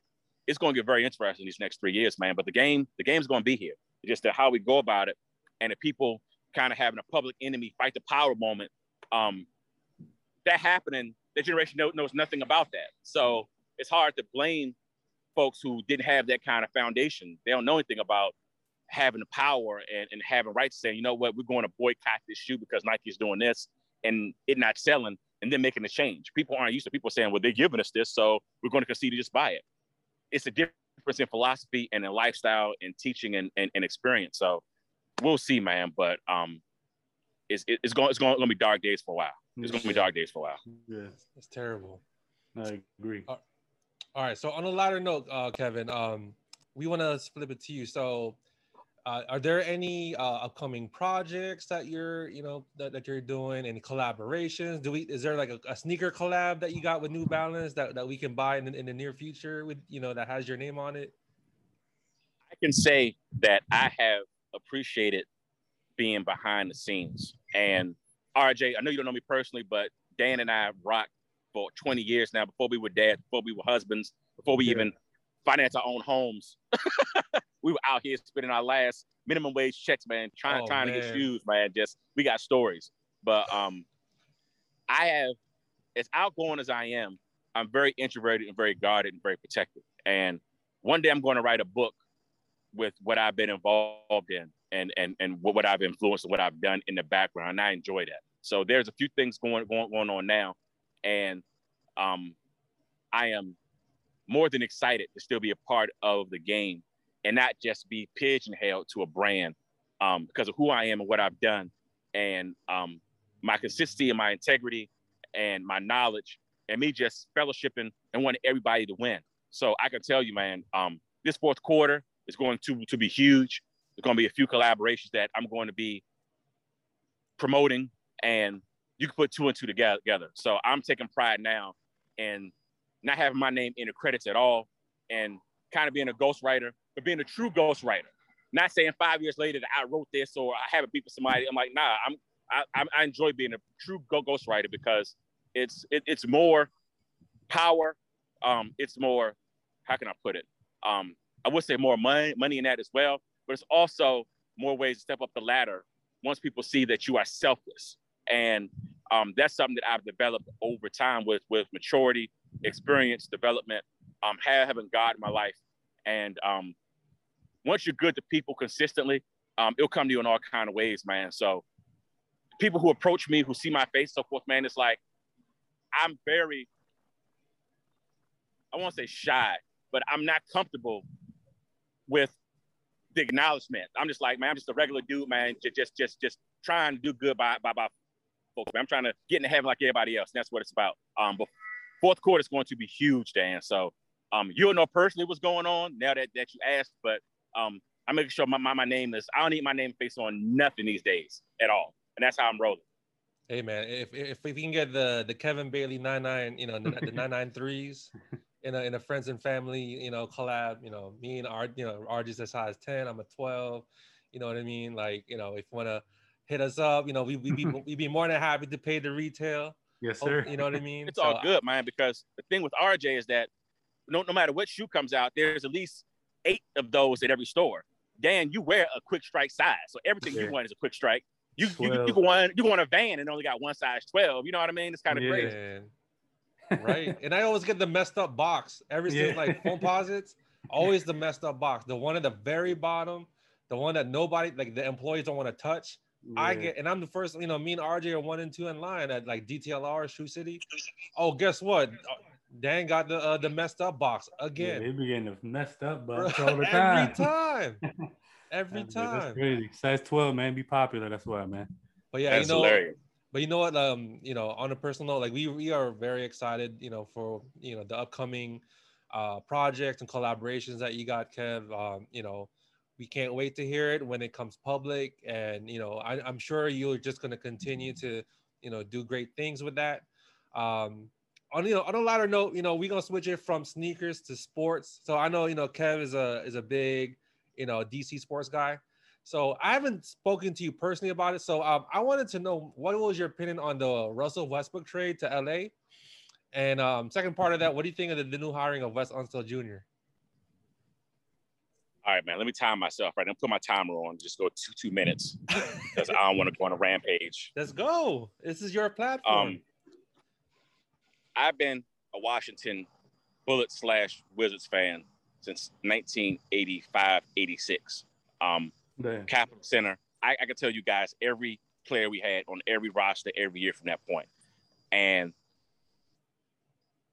It's going to get very interesting these next 3 years, man. But the game's going to be here. It's just how we go about it. And the people kind of having a public enemy fight the power moment, that happening, that generation knows nothing about that. So it's hard to blame folks who didn't have that kind of foundation. They don't know anything about having the power and having rights saying, you know what, we're going to boycott this shoe because Nike's doing this and it not selling, and then making the change. People aren't used to people saying, well, they're giving us this, so we're going to concede to just buy it. It's a difference in philosophy and in lifestyle and teaching and experience. So we'll see, man. But it's going to be dark days for a while. It's going to be dark days for a while. Yeah, it's terrible. I agree. All right. So on a lighter note, Kevin, we want to flip it to you. So are there any upcoming projects that you're doing, and collaborations? Is there like a sneaker collab that you got with New Balance that we can buy in the near future with, that has your name on it? I can say that I have appreciated being behind the scenes. And RJ, I know you don't know me personally, but Dan and I rocked for 20 years now, before we were dads, before we were husbands, before we even finance our own homes. We were out here spending our last minimum wage checks, man, trying to get shoes, man. We got stories. But I have, as outgoing as I am, I'm very introverted and very guarded and very protective. And one day I'm going to write a book with what I've been involved in and what I've influenced and what I've done in the background. And I enjoy that. So there's a few things going on now. And I am more than excited to still be a part of the game and not just be pigeonholed to a brand because of who I am and what I've done, and my consistency and my integrity and my knowledge and me just fellowshipping and wanting everybody to win. So I can tell you, man, this fourth quarter is going to be huge. There's going to be a few collaborations that I'm going to be promoting, and you can put two and two together. So I'm taking pride now and not having my name in the credits at all, and kind of being a ghostwriter, but being a true ghostwriter. Not saying 5 years later that I wrote this or I haven't beat with somebody. I'm like, nah, I enjoy being a true ghostwriter because it's more power. It's more, how can I put it? I would say more money in that as well, but it's also more ways to step up the ladder once people see that you are selfless. And that's something that I've developed over time with maturity, experience, development, having God in my life. And once you're good to people consistently, it'll come to you in all kind of ways, man. So people who approach me, who see my face, so forth, man, it's like, I'm very, I won't say shy, but I'm not comfortable with the acknowledgement. I'm just like, man, I'm just a regular dude, man, just trying to do good by folks. I'm trying to get in heaven like everybody else. And that's what it's about. But fourth quarter is going to be huge, Dan. So you'll know personally what's going on now that you asked, but I'm making sure my name is, I don't need my name face on nothing these days at all. And that's how I'm rolling. Hey man, if we can get the Kevin Bailey 99, the 993s in a friends and family, collab, me and Art, RJ's a size 10, I'm a 12, you know what I mean? Like, if you want to hit us up, we'd be more than happy to pay the retail. Yes, sir. You know what I mean? It's all good, man, because the thing with RJ is that no matter what shoe comes out, there's at least 8 of those at every store. Dan, you wear a quick strike size. So everything you want is a quick strike. You go on a van and only got one size 12. You know what I mean? It's kind of crazy. Right. And I always get the messed up box. Everything like Foamposites, always the messed up box. The one at the very bottom, the one that nobody, like the employees don't want to touch. Yeah. And I'm the first, me and RJ are 1 and 2 in line at like DTLR, Shoe City. Oh, guess what? Dan got the messed up box again. Yeah, they be getting the messed up box all the time. Every time. That's crazy. Size 12, man, be popular. That's why, man. But yeah, that's hilarious. But you know what? On a personal note, like we are very excited, for the upcoming projects and collaborations that you got, Kev. We can't wait to hear it when it comes public. And, I'm sure you're just going to continue to, do great things with that. On a lighter note, we're going to switch it from sneakers to sports. So I know, Kev is a big, DC sports guy. So I haven't spoken to you personally about it. So I wanted to know, what was your opinion on the Russell Westbrook trade to LA? And second part of that, what do you think of the new hiring of Wes Unseld Jr.? All right, man, let me time myself, right? I'm putting my timer on, just go 2 minutes because I don't want to go on a rampage. Let's go. This is your platform. I've been a Washington Bullets / Wizards fan since 1985, 86. Capital Center. I can tell you guys every player we had on every roster every year from that point. And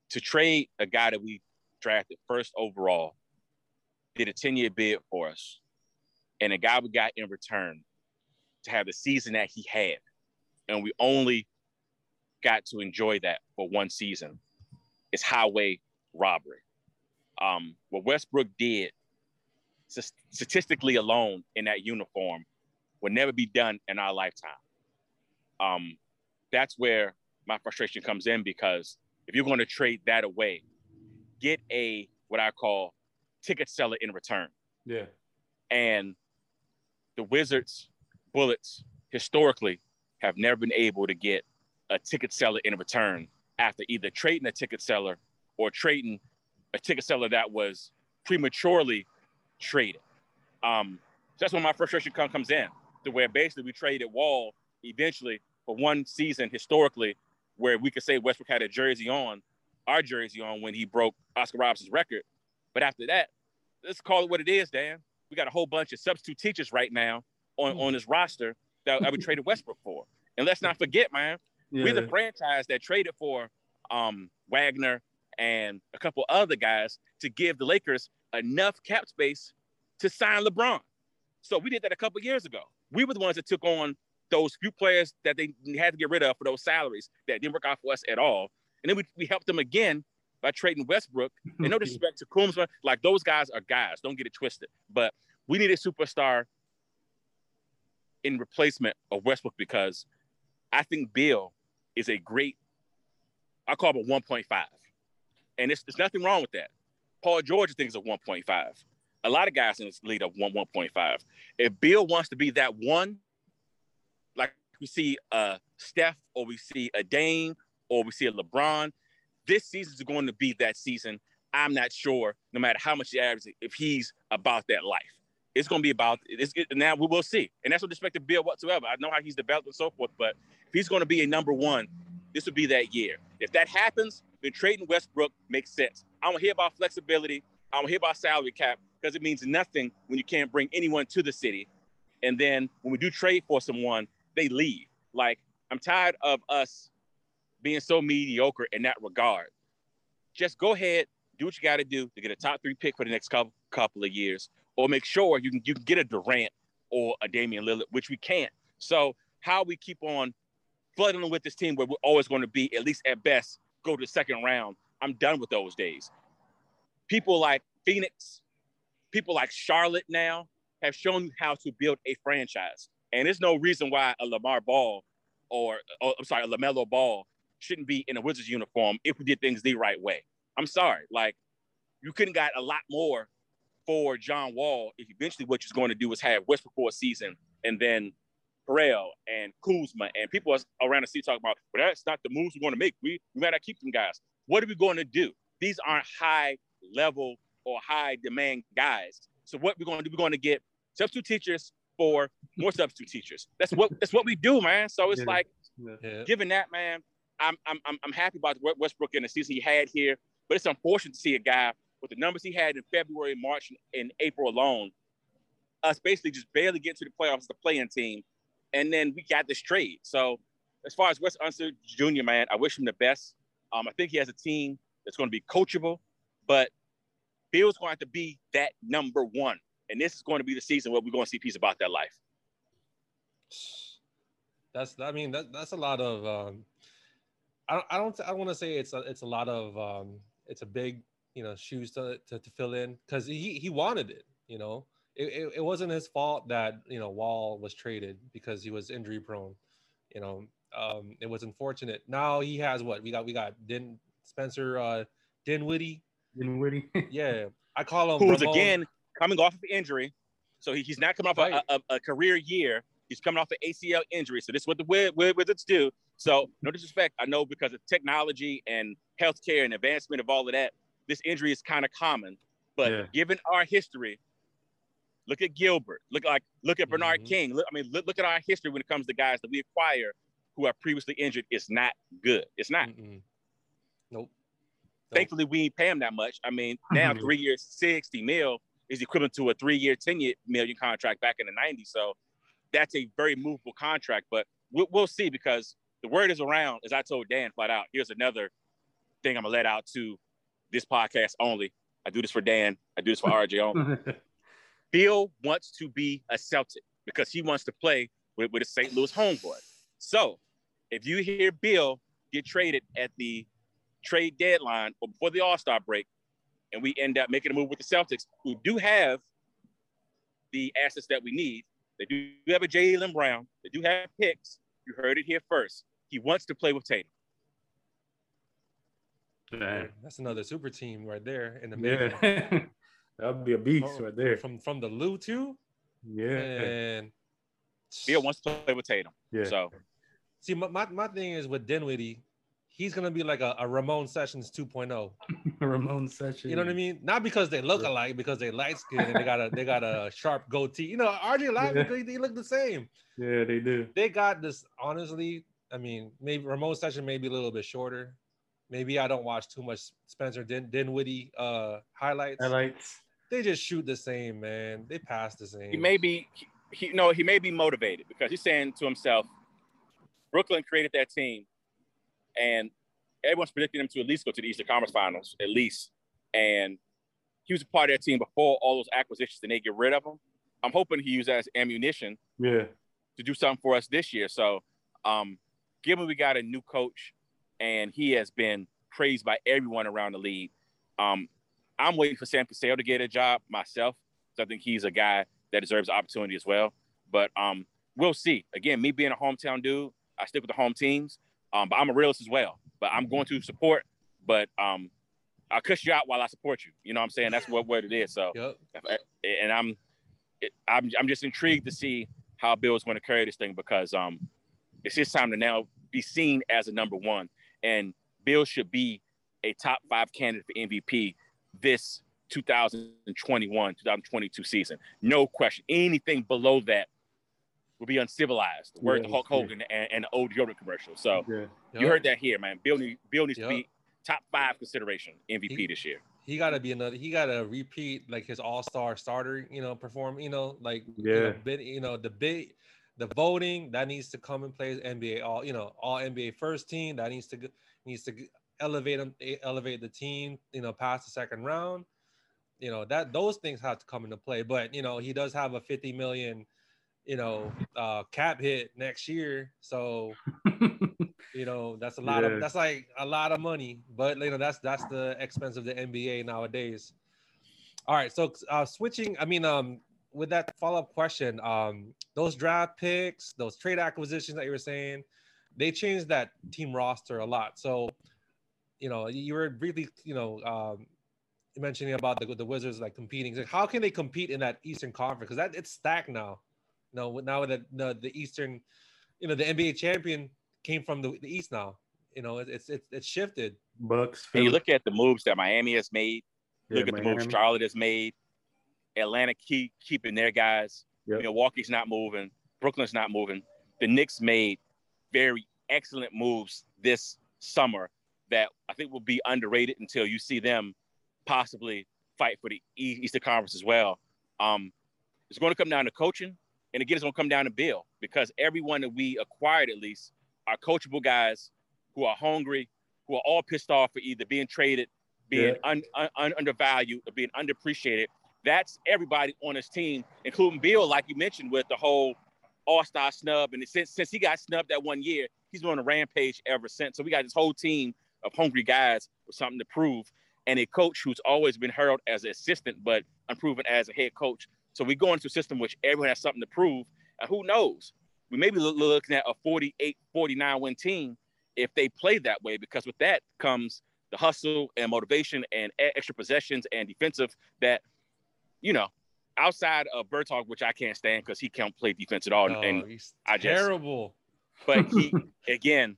to trade a guy that we drafted first overall, did a 10-year bid for us, and a guy we got in return to have the season that he had, and we only got to enjoy that for one season, is highway robbery. What Westbrook did statistically alone in that uniform will never be done in our lifetime. That's where my frustration comes in, because if you're going to trade that away, get a, what I call, ticket seller in return. Yeah. And the Wizards, Bullets, historically have never been able to get a ticket seller in return after either trading a ticket seller or trading a ticket seller that was prematurely traded. That's when my frustration comes in, to where basically we traded Wall eventually for one season historically where we could say Westbrook had a jersey on, our jersey on, when he broke Oscar Robinson's record. But after that, let's call it what it is, Dan. We got a whole bunch of substitute teachers right now on this roster that we traded Westbrook for. And let's not forget, man, we're the franchise that traded for Wagner and a couple other guys to give the Lakers enough cap space to sign LeBron. So we did that a couple years ago. We were the ones that took on those few players that they had to get rid of for those salaries that didn't work out for us at all. And then we helped them again by trading Westbrook. And no disrespect to Kuzma, like, those guys are guys. Don't get it twisted. But we need a superstar in replacement of Westbrook, because I think Bill is a great, I call him a 1.5. And there's nothing wrong with that. Paul George thinks a 1.5. A lot of guys in this league are 1.5. If Bill wants to be that one, like we see a Steph, or we see a Dame, or we see a LeBron, this season's going to be that season. I'm not sure, no matter how much he averages, if he's about that life. It's going to be about it. Now we will see. And that's no disrespect to Bill whatsoever. I know how he's developed and so forth, but if he's going to be a number one, this would be that year. If that happens, then trading Westbrook makes sense. I don't hear about flexibility. I don't hear about salary cap, because it means nothing when you can't bring anyone to the city. And then when we do trade for someone, they leave. Like, I'm tired of us being so mediocre in that regard. Just go ahead, do what you got to do to get a top three pick for the next couple of years, or make sure you can get a Durant or a Damian Lillard, which we can't. So how we keep on flooding with this team where we're always going to be, at least at best, go to the second round, I'm done with those days. People like Phoenix, people like Charlotte now have shown you how to build a franchise. And there's no reason why a Lamar Ball a LaMelo Ball shouldn't be in a Wizards uniform if we did things the right way. I'm sorry. Like, you couldn't got a lot more for John Wall if eventually what you're going to do is have Westbrook for a season, and then Harrell and Kuzma and people around the city talking about, well, that's not the moves we're going to make. We got to keep them guys. What are we going to do? These aren't high-level or high-demand guys. So what we're going to do, we're going to get substitute teachers for more substitute teachers. That's what we do, man. So it's given that, man, I'm happy about Westbrook and the season he had here, but it's unfortunate to see a guy with the numbers he had in February, March, and April alone, us basically just barely get to the playoffs as the play-in team, and then we got this trade. So as far as Wes Unseld Jr., man, I wish him the best. I think he has a team that's going to be coachable, but Bill's going to have to be that number one. And this is going to be the season where we're going to see piece about their life. That's a lot of. I want to say it's a lot of. It's a big, shoes to fill in, because he wanted it. It wasn't his fault that Wall was traded, because he was injury prone. It was unfortunate. Now he has what we got. Spencer Dinwiddie. Dinwiddie. Yeah, I call him. Who's Ramon. Again, coming off of injury, so he's not coming off a career year. He's coming off an ACL injury, so this is what the Wizards do. So no disrespect, I know, because of technology and healthcare and advancement of all of that, this injury is kind of common. But given our history, look at Gilbert, look at Bernard King. Look at our history when it comes to guys that we acquire who are previously injured. It's not good. It's not. Mm-hmm. Nope. Thankfully, we ain't pay him that much. Now 3 years, $60 million. is equivalent to a 3-year, $10 million contract back in the 90s. So that's a very movable contract, but we'll see, because the word is around, as I told Dan flat out, here's another thing I'm going to let out to this podcast only. I do this for Dan. I do this for RJ only. Bill wants to be a Celtic because he wants to play with a St. Louis homeboy. So if you hear Bill get traded at the trade deadline or before the All-Star break, and we end up making a move with the Celtics, who do have the assets that we need. They do have a Jaylen Brown. They do have picks. You heard it here first. He wants to play with Tatum. Man. That's another super team right there in the middle. Yeah. That would be a beast right there. From the Lou too? Yeah. And Bill wants to play with Tatum. Yeah. So, see, my thing is with Dinwiddie, he's going to be like a Ramon Sessions 2.0. Ramon Sessions. You know what I mean? Not because they look alike, because they light skin and they got a sharp goatee. You know, RJ Live, they look the same. Yeah, they do. They got this, honestly, I mean, maybe Ramon Sessions may be a little bit shorter. Maybe I don't watch too much Spencer Dinwiddie highlights. They just shoot the same, man. They pass the same. He may be motivated because he's saying to himself, Brooklyn created that team, and everyone's predicting him to at least go to the Eastern Conference Finals, at least. And he was a part of that team before all those acquisitions, and they get rid of him. I'm hoping he used that as ammunition to do something for us this year. So given we got a new coach, and he has been praised by everyone around the league. I'm waiting for Sam Cassell to get a job myself. So I think he's a guy that deserves opportunity as well. But we'll see. Again, me being a hometown dude, I stick with the home teams. But I'm a realist as well. But I'm going to support. But I'll cuss you out while I support you. You know what I'm saying? That's what it is. So, I'm just intrigued to see how Bill is going to carry this thing, because it's his time to now be seen as a number one. And Bill should be a top 5 candidate for MVP this 2021-2022 season. No question. Anything below that will be uncivilized. The word to Hulk Hogan and the old Jordan commercial. So you heard that here, man. Bill needs to be top 5 consideration MVP this year. He got to be another. He got to repeat like his all-star starter, you know, perform, you know, like the voting that needs to come in place. NBA all NBA first team that needs to elevate the team, you know, past the second round, you know, that those things have to come into play. But you know, he does have a $50 million, you know, cap hit next year, so you know that's a lot of that's like a lot of money. But you know that's the expense of the NBA nowadays. All right, so switching. I mean, with that follow-up question, those draft picks, those trade acquisitions that you were saying, they changed that team roster a lot. So, you know, you were briefly, you know, mentioning about the Wizards like competing. Like, how can they compete in that Eastern Conference? Because that it's stacked now. You know, now that the Eastern, you know, the NBA champion came from the East now. You know, it's shifted. Bucks. And you look at the moves that Miami has made. Look at the moves Charlotte has made. Atlanta keeping their guys. Yep. Milwaukee's not moving. Brooklyn's not moving. The Knicks made very excellent moves this summer that I think will be underrated until you see them possibly fight for the Eastern Conference as well. It's going to come down to coaching. And again, it's going to come down to Bill, because everyone that we acquired, at least, are coachable guys who are hungry, who are all pissed off for either being traded, being undervalued, or being underappreciated. That's everybody on his team, including Bill, like you mentioned, with the whole all-star snub. And since he got snubbed that one year, he's been on a rampage ever since. So we got this whole team of hungry guys with something to prove, and a coach who's always been heralded as an assistant but unproven as a head coach. So we go into a system which everyone has something to prove. And who knows? We may be looking at a 48, 49-win team if they play that way, because with that comes the hustle and motivation and extra possessions and defensive that – you know, outside of Bertog, which I can't stand because he can't play defense at all. Oh, and he's terrible. But he, again,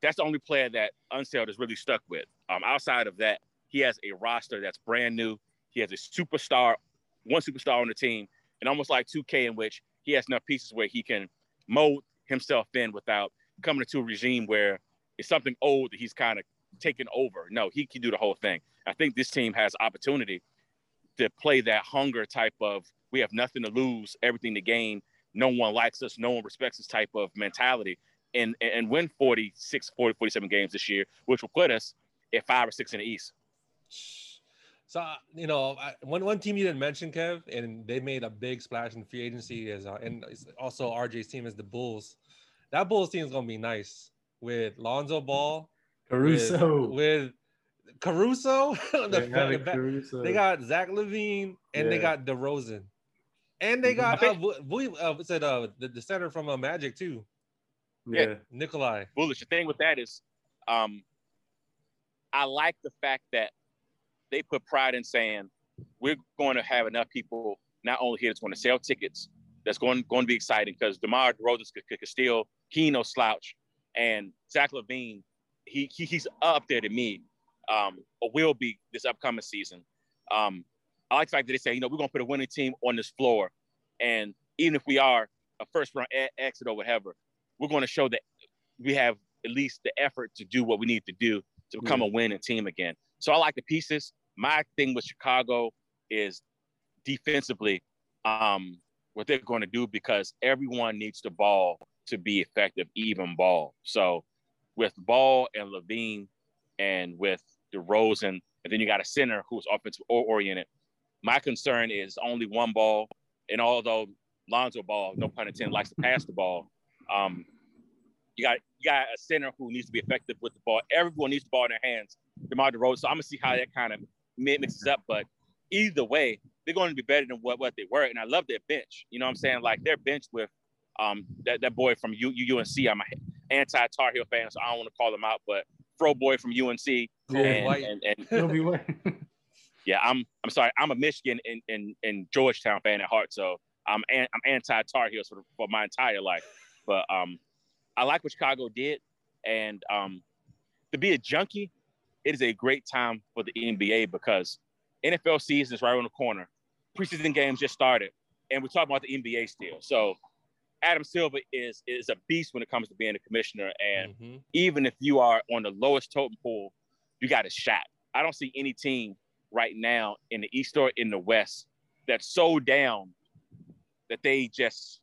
that's the only player that Unseld is really stuck with. Outside of that, he has a roster that's brand new. He has a superstar, one superstar on the team, and almost like 2K, in which he has enough pieces where he can mold himself in without coming into a regime where it's something old that he's kind of taken over. No, he can do the whole thing. I think this team has opportunity to play that hunger type of, we have nothing to lose, everything to gain. No one likes us, no one respects us type of mentality, and win 47 games this year, which will put us at 5 or 6 in the East. So, you know, one team you didn't mention, Kev, and they made a big splash in free agency is, and also RJ's team is the Bulls. That Bulls team is going to be nice with Lonzo Ball. Caruso. With Caruso? Caruso. They got Zach LaVine, and they got DeRozan. And they got the center from Magic, too. Yeah. Nikolai. Bullish. The thing with that is I like the fact that they put pride in saying we're going to have enough people not only here that's going to sell tickets, that's going to be exciting, because DeMar DeRozan could steal, he no slouch, and Zach LaVine, he's up there to me, or will be this upcoming season. I like the fact that they say, you know, we're going to put a winning team on this floor, and even if we are a first-round exit or whatever, we're going to show that we have at least the effort to do what we need to do to become a winning team again. So I like the pieces. My thing with Chicago is defensively what they're going to do, because everyone needs the ball to be effective, even ball. So with Ball and LaVine and with DeRozan, and then you got a center who's offensive oriented. My concern is only one ball, and although Lonzo Ball, no pun intended, likes to pass the ball, you got a center who needs to be effective with the ball. Everyone needs the ball in their hands. DeMar DeRozan. So I'm gonna see how that kind of mixes up. But either way, they're going to be better than what they were. And I love their bench. You know what I'm saying? Like their bench with that boy from UNC. I'm an anti-Tar Heel fan, so I don't want to call him out. But Fro boy from UNC. And yeah, I'm sorry. I'm a Michigan and Georgetown fan at heart. So I'm anti-Tar Heels for my entire life. But I like what Chicago did. And to be a junkie, it is a great time for the NBA because NFL season is right on the corner. Preseason games just started, and we're talking about the NBA still. So Adam Silver is a beast when it comes to being a commissioner. And even if you are on the lowest totem pole, you got a shot. I don't see any team right now in the East or in the West that's so down that they just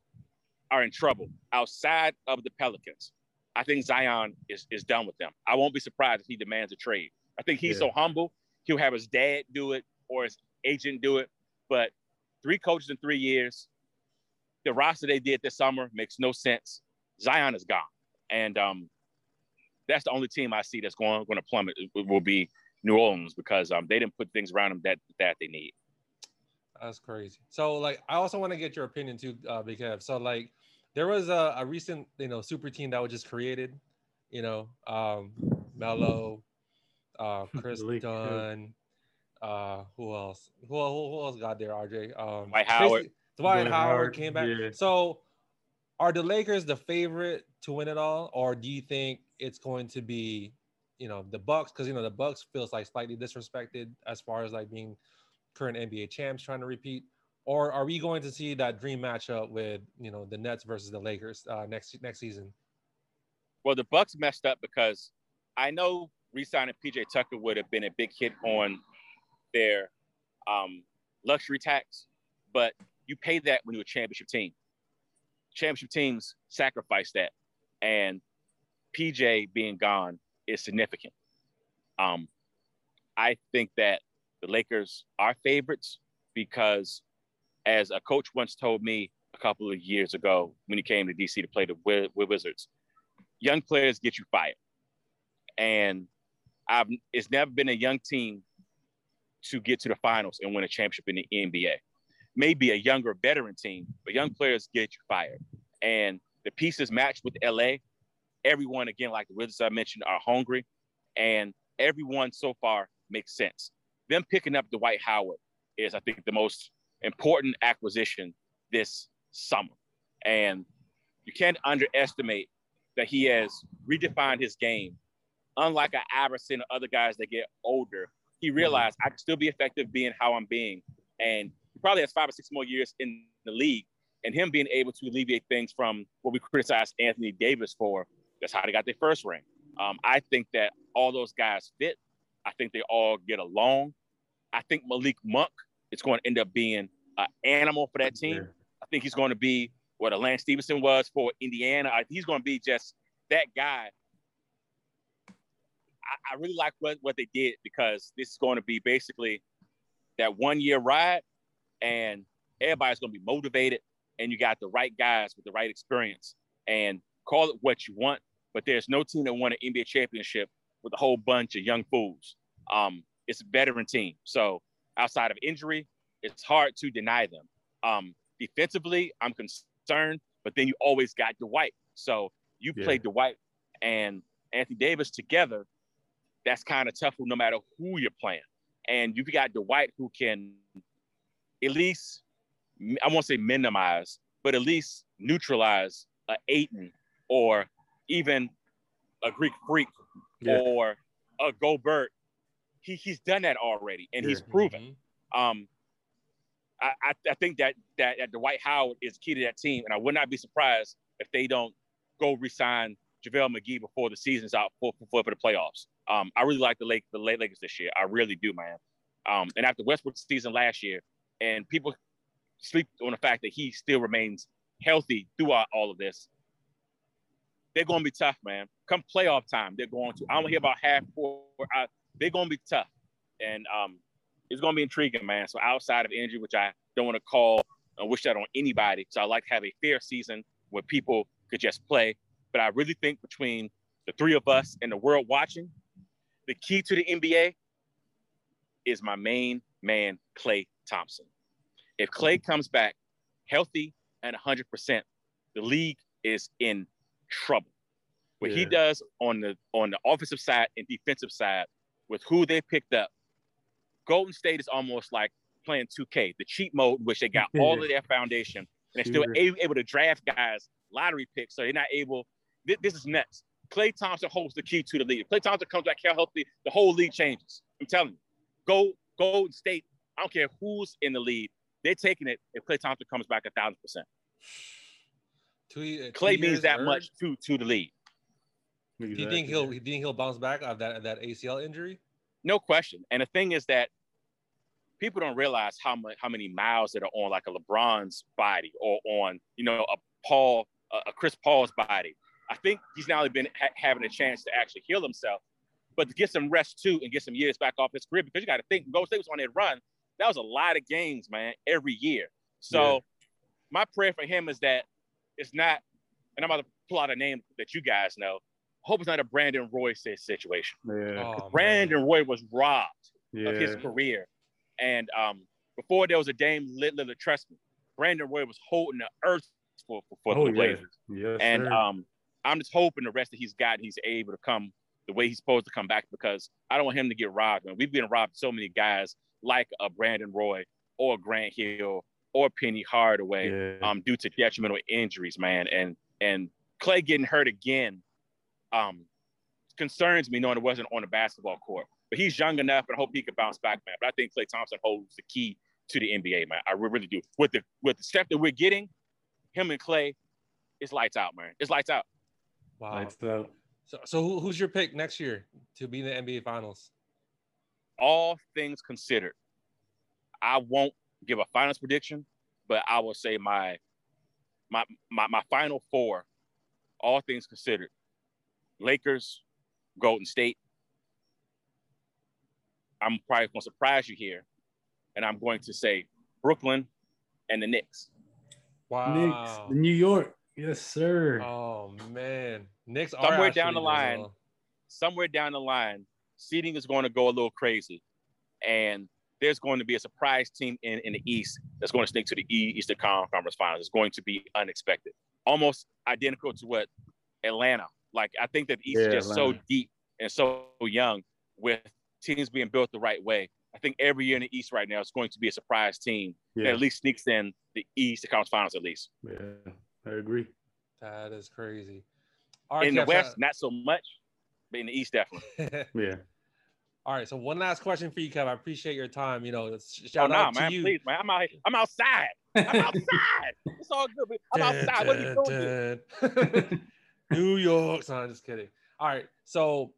are in trouble outside of the Pelicans. I think Zion is done with them. I won't be surprised if he demands a trade. I think he's so humble, he'll have his dad do it or his agent do it. But 3 coaches in 3 years, the roster they did this summer makes no sense. Zion is gone. And that's the only team I see that's going to plummet will be New Orleans, because they didn't put things around them that they need. That's crazy. So, like, I also want to get your opinion, too, because so, like, there was a recent, you know, super team that was just created, you know, Melo, Chris Dunn, who else got there, RJ? Dwight Howard came back. Yeah. So are the Lakers the favorite to win it all, or do you think it's going to be, you know, the Bucks? Because, you know, the Bucks feels like slightly disrespected as far as like being current NBA champs trying to repeat. Or are we going to see that dream matchup with, you know, the Nets versus the Lakers next season? Well, the Bucks messed up because I know re-signing PJ Tucker would have been a big hit on their luxury tax, but you pay that when you're a championship team. Championship teams sacrifice that, and PJ being gone is significant. I think that the Lakers are favorites because, as a coach once told me a couple of years ago when he came to D.C. to play the Wizards, young players get you fired. And it's never been a young team to get to the finals and win a championship in the NBA. Maybe a younger veteran team, but young players get you fired. And the pieces matched with L.A. Everyone, again, like the Wizards I mentioned, are hungry. And everyone so far makes sense. Them picking up Dwight Howard is, I think, the most important acquisition this summer. And you can't underestimate that he has redefined his game. Unlike an Iverson or other guys that get older, he realized I can still be effective being how I'm being. And he probably has 5 or 6 more years in the league. And him being able to alleviate things from what we criticized Anthony Davis for, that's how they got their first ring. I think that all those guys fit. I think they all get along. I think Malik Monk it's going to end up being an animal for that team. I think he's going to be what a Lance Stevenson was for Indiana. He's going to be just that guy. I really like what they did, because this is going to be basically that one-year ride, and everybody's going to be motivated, and you got the right guys with the right experience. And call it what you want, but there's no team that won an NBA championship with a whole bunch of young fools. It's a veteran team. So outside of injury, it's hard to deny them. Defensively, I'm concerned, but then you always got Dwight. So you play Dwight and Anthony Davis together, that's kind of tough no matter who you're playing. And you've got Dwight who can at least, I won't say minimize, but at least neutralize an Ayton or even a Greek Freak or a Gobert. He's done that already, and he's proven. I think that Dwight Howard is key to that team, and I would not be surprised if they don't go re-sign JaVale McGee before the season's out for the playoffs. I really like the Lakers this year. I really do, man. And after Westbrook's season last year, and people sleep on the fact that he still remains healthy throughout all of this, they're going to be tough, man. Come playoff time, they're going to. I don't hear about half four. They're going to be tough. And it's going to be intriguing, man. So outside of injury, which I don't want to call and wish that on anybody, so I like to have a fair season where people could just play. But I really think between the three of us and the world watching, the key to the NBA is my main man, Klay Thompson. If Klay comes back healthy and 100%, the league is in trouble. What he does on the offensive side and defensive side with who they picked up, Golden State is almost like playing 2K, the cheat mode, in which they got all of their foundation, and they're still able to draft guys, lottery picks, so they're not able. This is nuts. Klay Thompson holds the key to the league. If Klay Thompson comes back healthy, the whole league changes. I'm telling you. Golden State, I don't care who's in the lead, they're taking it if Klay Thompson comes back 1,000%. Klay means that much to the league. Exactly. Do you think he'll bounce back out of that ACL injury? No question. And the thing is that people don't realize how many miles that are on like a LeBron's body or on, a Chris Paul's body. I think he's now been having a chance to actually heal himself, but to get some rest too and get some years back off his career, because you got to think Golden State was on that run. That was a lot of games, man, every year. So my prayer for him is that it's not, and I'm about to pull out a name that you guys know, hope it's not a Brandon Roy situation. Yeah. Oh, Brandon Roy was robbed of his career. And before there was a Dame Lillard, trust me, Brandon Roy was holding the earth for the Blazers. Yes, and I'm just hoping the rest that he's got, he's able to come the way he's supposed to come back, because I don't want him to get robbed. And we've been robbed so many guys like a Brandon Roy or Grant Hill or Penny Hardaway due to detrimental injuries, man. And Klay getting hurt again concerns me, knowing it wasn't on the basketball court. But he's young enough, and I hope he can bounce back, man. But I think Klay Thompson holds the key to the NBA, man. I really do. With the stuff that we're getting, him and Klay, it's lights out, man. It's lights out. Wow. Lights out. So who's your pick next year to be in the NBA Finals? All things considered, I won't give a finals prediction, but I will say my final four, all things considered, Lakers, Golden State. I'm probably going to surprise you here, and I'm going to say Brooklyn and the Knicks. Wow. Knicks, New York. Yes, sir. Oh, man. Knicks are somewhere down the line. Well. Somewhere down the line, seeding is going to go a little crazy, and there's going to be a surprise team in the East that's going to sneak to the Eastern Conference Finals. It's going to be unexpected, almost identical to what Atlanta. Like, I think that the East is just Atlanta. So deep and so young with teams being built the right way. I think every year in the East right now, it's going to be a surprise team that at least sneaks in the Eastern Conference Finals at least. Yeah, I agree. That is crazy. In the West, not so much, but in the East, definitely. All right, so one last question for you, Kev. I appreciate your time. Shout out to you. Please, man. I'm out here. I'm outside. I'm outside. It's all good. I'm outside. What are you doing here? New York. So I'm just kidding. All right. So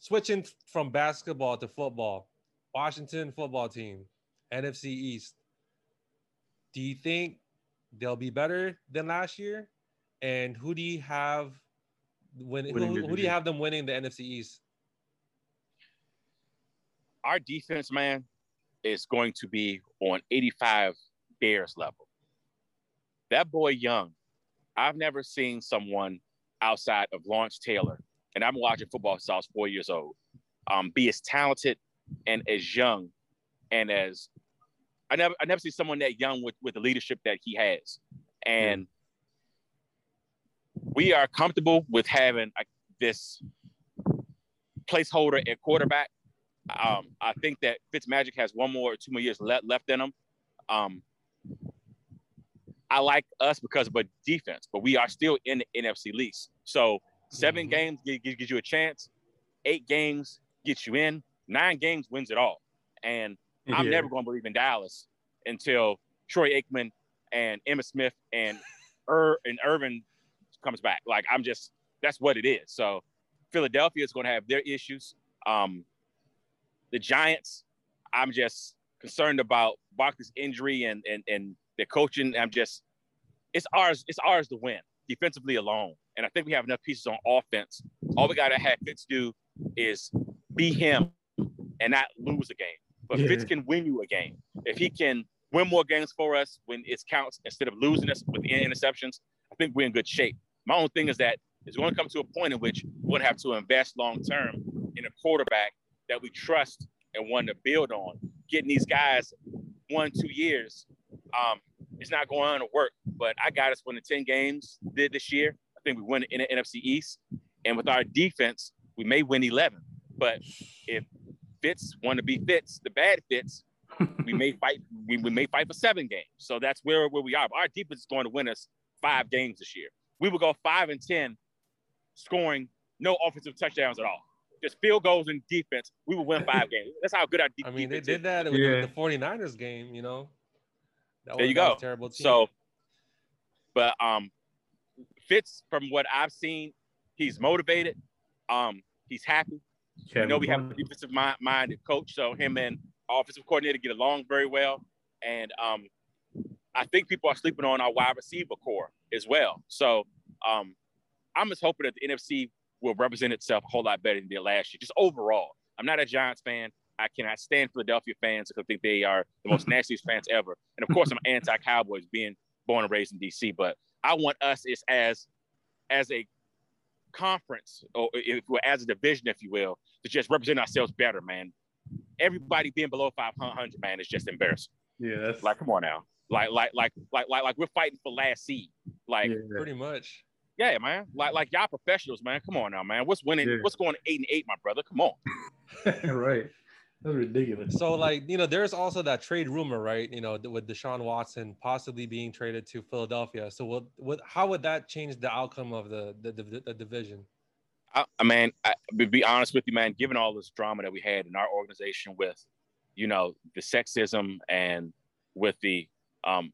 switching from basketball to football, Washington football team NFC East, do you think they'll be better than last year? And who do you have who do you have them winning the NFC East? Our defense, man, is going to be on 85 Bears level. That boy Young, I've never seen someone outside of Lawrence Taylor, and I've been watching football since I was 4 years old, be as talented and as young and as – I never see someone that young with the leadership that he has. And we are comfortable with having this placeholder at quarterback. I think that Fitzmagic has 1 or 2 more years left in him. I like us because of our defense, but we are still in the NFC lease. So 7 games gives you a chance. 8 games gets you in. 9 games wins it all. And I'm never going to believe in Dallas until Troy Aikman and Emmitt Smith and Irvin comes back. Like, I'm just – that's what it is. So Philadelphia is going to have their issues. The Giants, I'm just concerned about Barkley's injury and their coaching. I'm just, it's ours to win defensively alone. And I think we have enough pieces on offense. All we got to have Fitz do is be him and not lose a game. But Fitz can win you a game. If he can win more games for us when it counts instead of losing us with interceptions, I think we're in good shape. My own thing is that it's going to come to a point in which we'll have to invest long-term in a quarterback that we trust and want to build on. Getting these guys 1-2 years, it's not going to work. But I got us winning 10 games this year. I think we win in the NFC East. And with our defense, we may win 11. But if Fitz want to be Fitz, the bad Fitz, we may fight for 7 games. So that's where we are. But our defense is going to win us 5 games this year. We will go 5-10, scoring no offensive touchdowns at all. Just field goals and defense, we would win 5 games. That's how good our defense is. I mean, they did that with the 49ers game, you know. There you go. Terrible team. So, but Fitz, from what I've seen, he's motivated. He's happy. I know we have a defensive-minded coach, so him and offensive coordinator get along very well. And I think people are sleeping on our wide receiver core as well. So I'm just hoping that the NFC will represent itself a whole lot better than they did last year, just overall. I'm not a Giants fan. I cannot stand Philadelphia fans because I think they are the most nastiest fans ever. And, of course, I'm anti-Cowboys being born and raised in D.C., but I want us as a conference or as a division, if you will, to just represent ourselves better, man. Everybody being below 500, man, is just embarrassing. Yeah, that's... Like, come on now. Like we're fighting for last seed. Like, yeah, pretty much. Yeah, man. Like y'all professionals, man. Come on now, man. What's winning? Yeah. What's going 8-8, my brother? Come on. Right. That's ridiculous. So, like, you know, there's also that trade rumor, right? You know, with Deshaun Watson possibly being traded to Philadelphia. So, how would that change the outcome of the division? I mean, to be honest with you, man, given all this drama that we had in our organization with, you know, the sexism and with the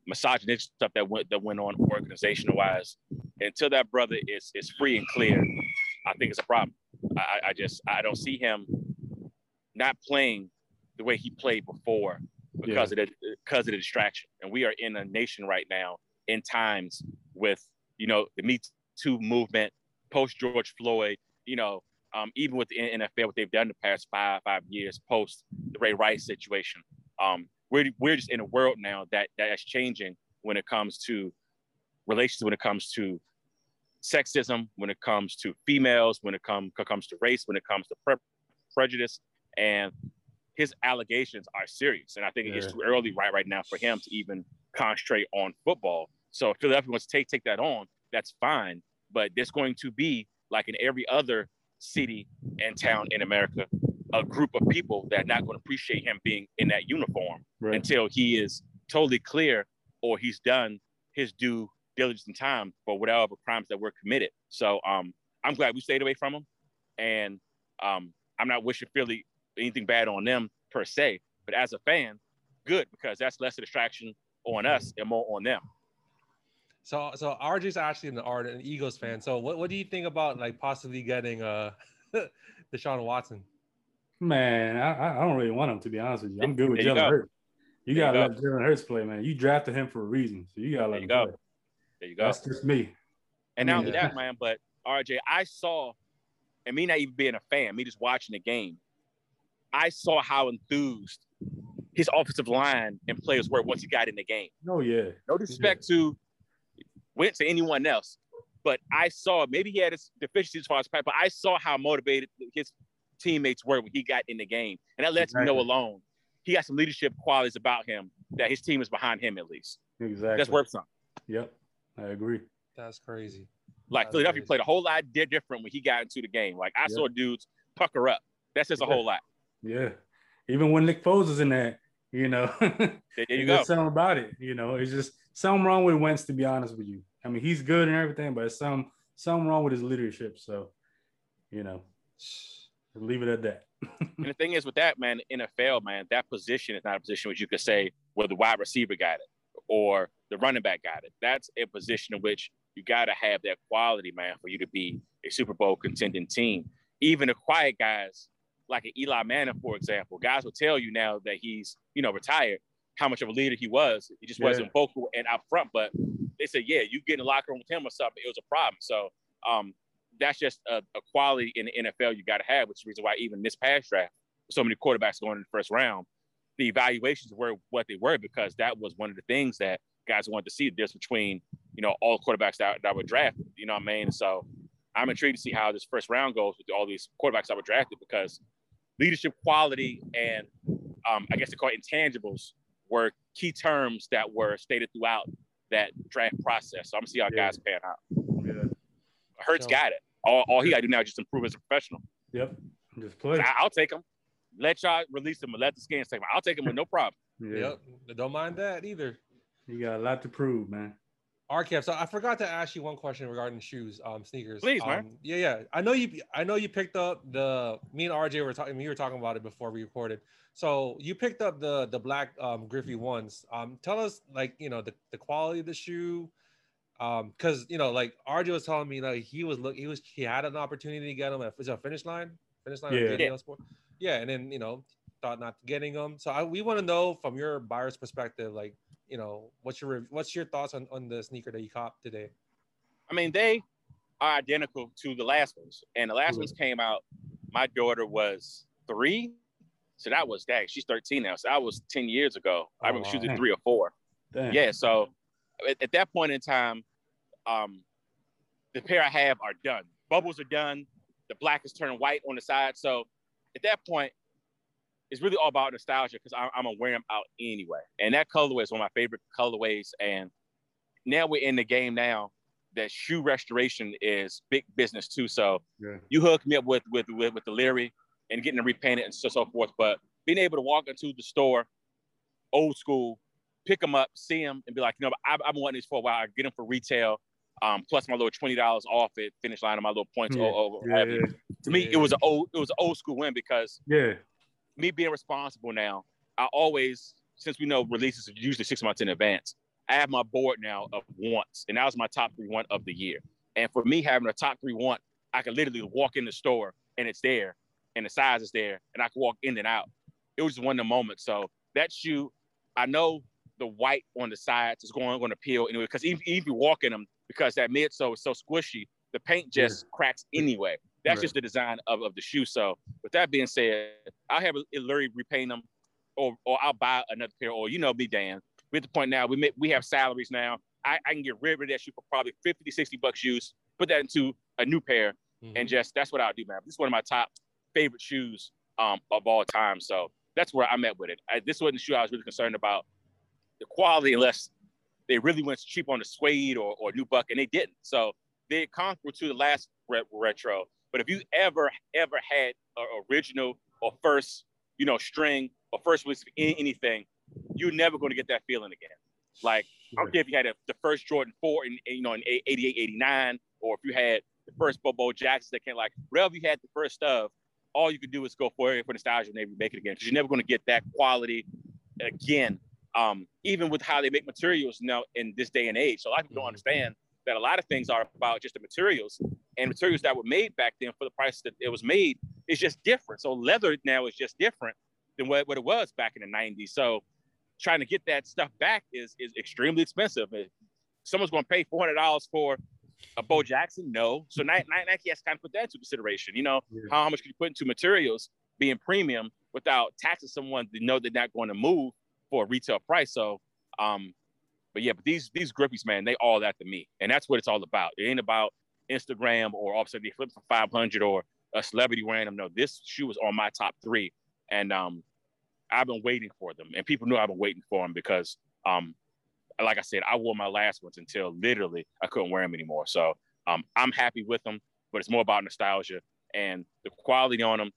misogynistic stuff that went on organization wise, until that brother is free and clear, I think it's a problem. I don't see him not playing the way he played before because of the distraction. And we are in a nation right now in times with, you know, the Me Too movement, post George Floyd, you know, even with the NFL, what they've done in the past five years, post the Ray Rice situation. We're just in a world now that's changing when it comes to relations, when it comes to sexism, when it comes to females, when it comes to race, when it comes to prejudice. And his allegations are serious. And I think it's too early right now for him to even concentrate on football. So if Philadelphia wants to take that on, that's fine. But there's going to be, like in every other city and town in America, a group of people that are not going to appreciate him being in that uniform until he is totally clear or he's done his due diligence and time for whatever crimes that were committed. So I'm glad we stayed away from him. And I'm not wishing Philly anything bad on them per se, but as a fan, good, because that's less a distraction on us and more on them. So RJ's actually an Eagles fan. So what do you think about, like, possibly getting Deshaun Watson? Man, I don't really want him, to be honest with you. I'm good with Jalen Hurts. You got to let Jalen Hurts play, man. You drafted him for a reason, so you got to let him play. There you go. That's just me. And not only that, man, but RJ, I saw, and me not even being a fan, me just watching the game, I saw how enthused his offensive line and players were once he got in the game. Oh, yeah. No disrespect to went to anyone else, but I saw, maybe he had his deficiencies as far as practice, but I saw how motivated his teammates were when he got in the game. And that lets me know alone. He got some leadership qualities about him that his team is behind him, at least. Exactly. That's worth something. Yep. I agree. That's crazy. Like, that's Philadelphia played a whole lot different when he got into the game. Like, I saw dudes pucker up. That says a whole lot. Yeah. Even when Nick Foles is in that, you know. There you go. There's something about it, you know. It's just something wrong with Wentz, to be honest with you. I mean, he's good and everything, but it's something wrong with his leadership. So, you know, leave it at that. And the thing is with that, man, NFL, man, that position is not a position which you could say where the wide receiver got it or the running back got it. That's a position in which you got to have that quality, man, for you to be a Super Bowl contending team. Even the quiet guys like an Eli Manning, for example, guys will tell you now that he's, you know, retired, how much of a leader he was. He just wasn't vocal and out front, but they said, yeah, you get in the locker room with him or something, it was a problem. So that's just a quality in the NFL you got to have, which is the reason why even this past draft, so many quarterbacks going in the first round, the evaluations were what they were because that was one of the things that guys wanted to see, the difference between, you know, all quarterbacks that were drafted, you know what I mean? So I'm intrigued to see how this first round goes with all these quarterbacks that were drafted because leadership quality and I guess they call it intangibles were key terms that were stated throughout that draft process. So I'm going to see how guys pan out. Yeah. Hurts got it. All he got to do now is just improve as a professional. Yep. Just play. I'll take him. Let y'all release him and let the skins take him. I'll take him with no problem. Yep. Don't mind that either. You got a lot to prove, man. Arkev, so I forgot to ask you one question regarding shoes, sneakers. Please, man. Yeah. I know you picked up the – me and RJ were talking – you were talking about it before we recorded. So you picked up the black Griffey ones. Tell us, like, you know, the quality of the shoe. Because, you know, like RJ was telling me, like, he had an opportunity to get him at finish line. Yeah. And then, you know, thought not getting them. So we want to know from your buyer's perspective, like, you know, what's your thoughts on the sneaker that you copped today? I mean, they are identical to the last ones. And the last ones came out, my daughter was 3. So that was that. She's 13 now. So that was 10 years ago. I remember she was 3 or 4. Dang. Yeah. So at that point in time, the pair I have are done. Bubbles are done. The black is turning white on the side. So at that point, it's really all about nostalgia because I'm going to wear them out anyway. And that colorway is one of my favorite colorways. And now we're in the game now that shoe restoration is big business too. So you hooked me up with the Leary and getting them repainted and so forth. But being able to walk into the store, old school, pick them up, see them, and be like, you know, I've been wanting these for a while. I get them for retail, plus my little $20 off at Finish Line and my little points. To me, it was an old school win because me being responsible now, I always, since we know releases are usually 6 months in advance, I have my board now of wants, and that was my top 3 want of the year. And for me having a top 3 want, I could literally walk in the store and it's there, and the size is there, and I could walk in and out. It was just one of the moments. So that shoe, I know the white on the sides is going to peel anyway, because even if you walk in them, because that midsole is so squishy, the paint just cracks anyway. That's just the design of the shoe. So with that being said, I'll have Illyri repaint them, or I'll buy another pair, or you know me, Dan. We're at the point now, we have salaries now. I can get rid of that shoe for probably $50-$60 used, put that into a new pair, and just, that's what I'll do, man. This is one of my top favorite shoes of all time. So that's where I'm at with it. This wasn't a shoe I was really concerned about the quality, unless they really went cheap on the suede or Nubuck, and they didn't. So they're comparable to the last retro. But if you ever had an original or first, you know, string or first release of anything, you're never going to get that feeling again. Like, I don't care if you had the first Jordan 4 in 88, 89, or if you had the first Bo Jackson that came, like, wherever you had the first stuff, all you could do is go for it for nostalgia and maybe make it again, because you're never going to get that quality again. Even with how they make materials now in this day and age. So a lot of people don't understand that a lot of things are about just the materials, and materials that were made back then for the price that it was made is just different. So leather now is just different than what it was back in the 90s. So trying to get that stuff back is extremely expensive. If someone's going to pay $400 for a Bo Jackson, no. So Nike has to kind of put that into consideration. You know, how much can you put into materials being premium without taxing someone they know they're not going to move for a retail price? So, but these grippies, man, they all that to me, and that's what it's all about. It ain't about Instagram or all of a sudden they flip for 500 or a celebrity wearing them. No, this shoe was on my top three, and I've been waiting for them, and people know I've been waiting for them because, like I said, I wore my last ones until literally I couldn't wear them anymore. So I'm happy with them, but it's more about nostalgia and the quality on them.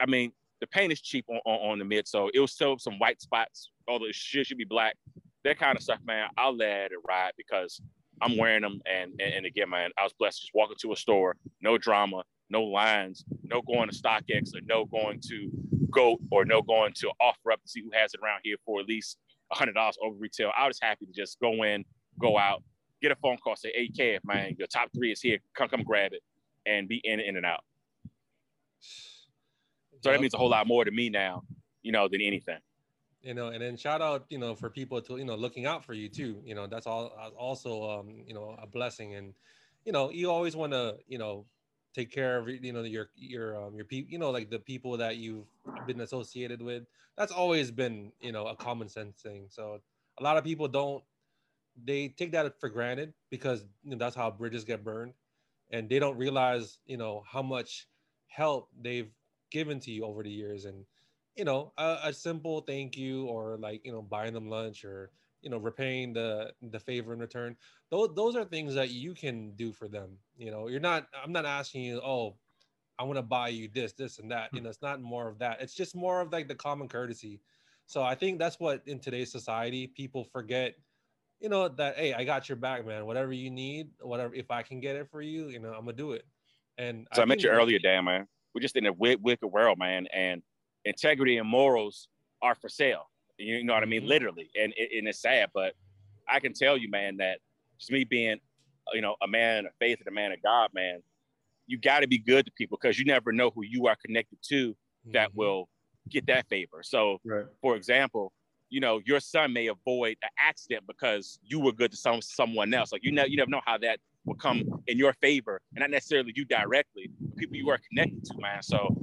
The paint is cheap on the mid, so it was still some white spots, although it should be black. That kind of stuff, man, I'll let it ride because I'm wearing them. And again, man, I was blessed just walking to a store, no drama, no lines, no going to StockX or no going to GOAT or no going to OfferUp to see who has it around here for at least $100 over retail. I was happy to just go in, go out, get a phone call, say, hey, Kev, man, your top three is here. Come grab it and be in and out. So that means a whole lot more to me now, than anything. And then shout out, for people to, looking out for you too. That's all also, a blessing. And, you always want to, take care of, your people, like the people that you've been associated with. That's always been, a common sense thing. So a lot of people they take that for granted because that's how bridges get burned, and they don't realize, how much help they've given to you over the years. And, a simple thank you, or like, buying them lunch, or, repaying the favor in return. Those are things that you can do for them. I'm not asking you, oh, I want to buy you this and that. It's not more of that. It's just more of like the common courtesy. So I think that's what in today's society, people forget, that, hey, I got your back, man, whatever you need, whatever, if I can get it for you, I'm going to do it. And so I met you earlier, Dan, man. We're just in a wicked world, man. And integrity and morals are for sale. You know what I mean? Literally. And it's sad, but I can tell you, man, that just me being, a man of faith and a man of God, man, you got to be good to people because you never know who you are connected to that will get that favor. So, for example, your son may avoid an accident because you were good to someone else. Like, you never know how that will come in your favor, and not necessarily you directly, but people you are connected to, man. So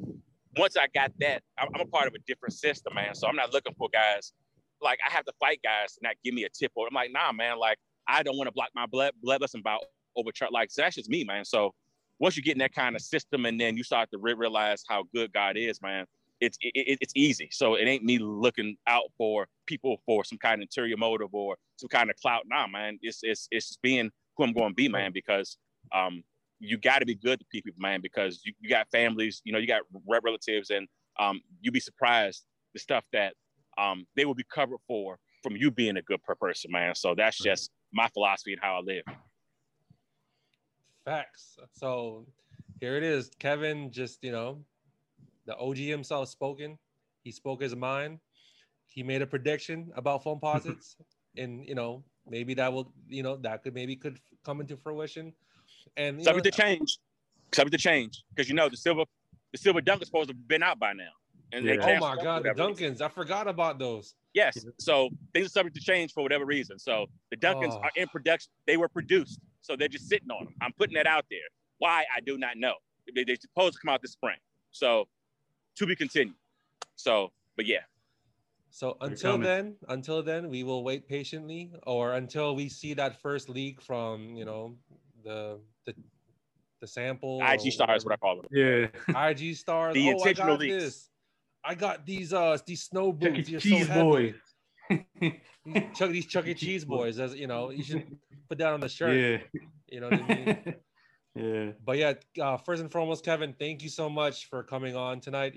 once I got that, I'm a part of a different system, man. So I'm not looking for guys. Like, I have to fight guys to not give me a tip. Or I'm like, nah, man, like, I don't want to block my blessing by overcharge. Like, so that's just me, man. So once you get in that kind of system and then you start to realize how good God is, man, it's easy. So it ain't me looking out for people for some kind of interior motive or some kind of clout. Nah, man, it's being who I'm going to be, man, because you got to be good to people, man, because you got families, you got relatives, and you'd be surprised the stuff that they will be covered for from you being a good person, man. So that's just my philosophy and how I live. Facts. So here it is. Kevin, just, the OG himself spoken. He spoke his mind. He made a prediction about Foamposites, and, maybe that will, that could come into fruition. And subject to change, because the silver Dunkin's supposed to have been out by now. And they oh my God, the Dunkins! I forgot about those. Yes, so things are subject to change for whatever reason. So the Dunkins are in production; they were produced, so they're just sitting on them. I'm putting that out there. Why, I do not know. They're supposed to come out this spring, so to be continued. So, but yeah. So until then, we will wait patiently, or until we see that first leak from the sample. IG star is what I call them. Yeah. IG stars. The intentional leaks. This. I got these snow boots. Cheese so boy. These Chuck E. Cheese boys. As you should put that on the shirt. Yeah. You know what I mean? Yeah. But yeah, first and foremost, Kevin, thank you so much for coming on tonight.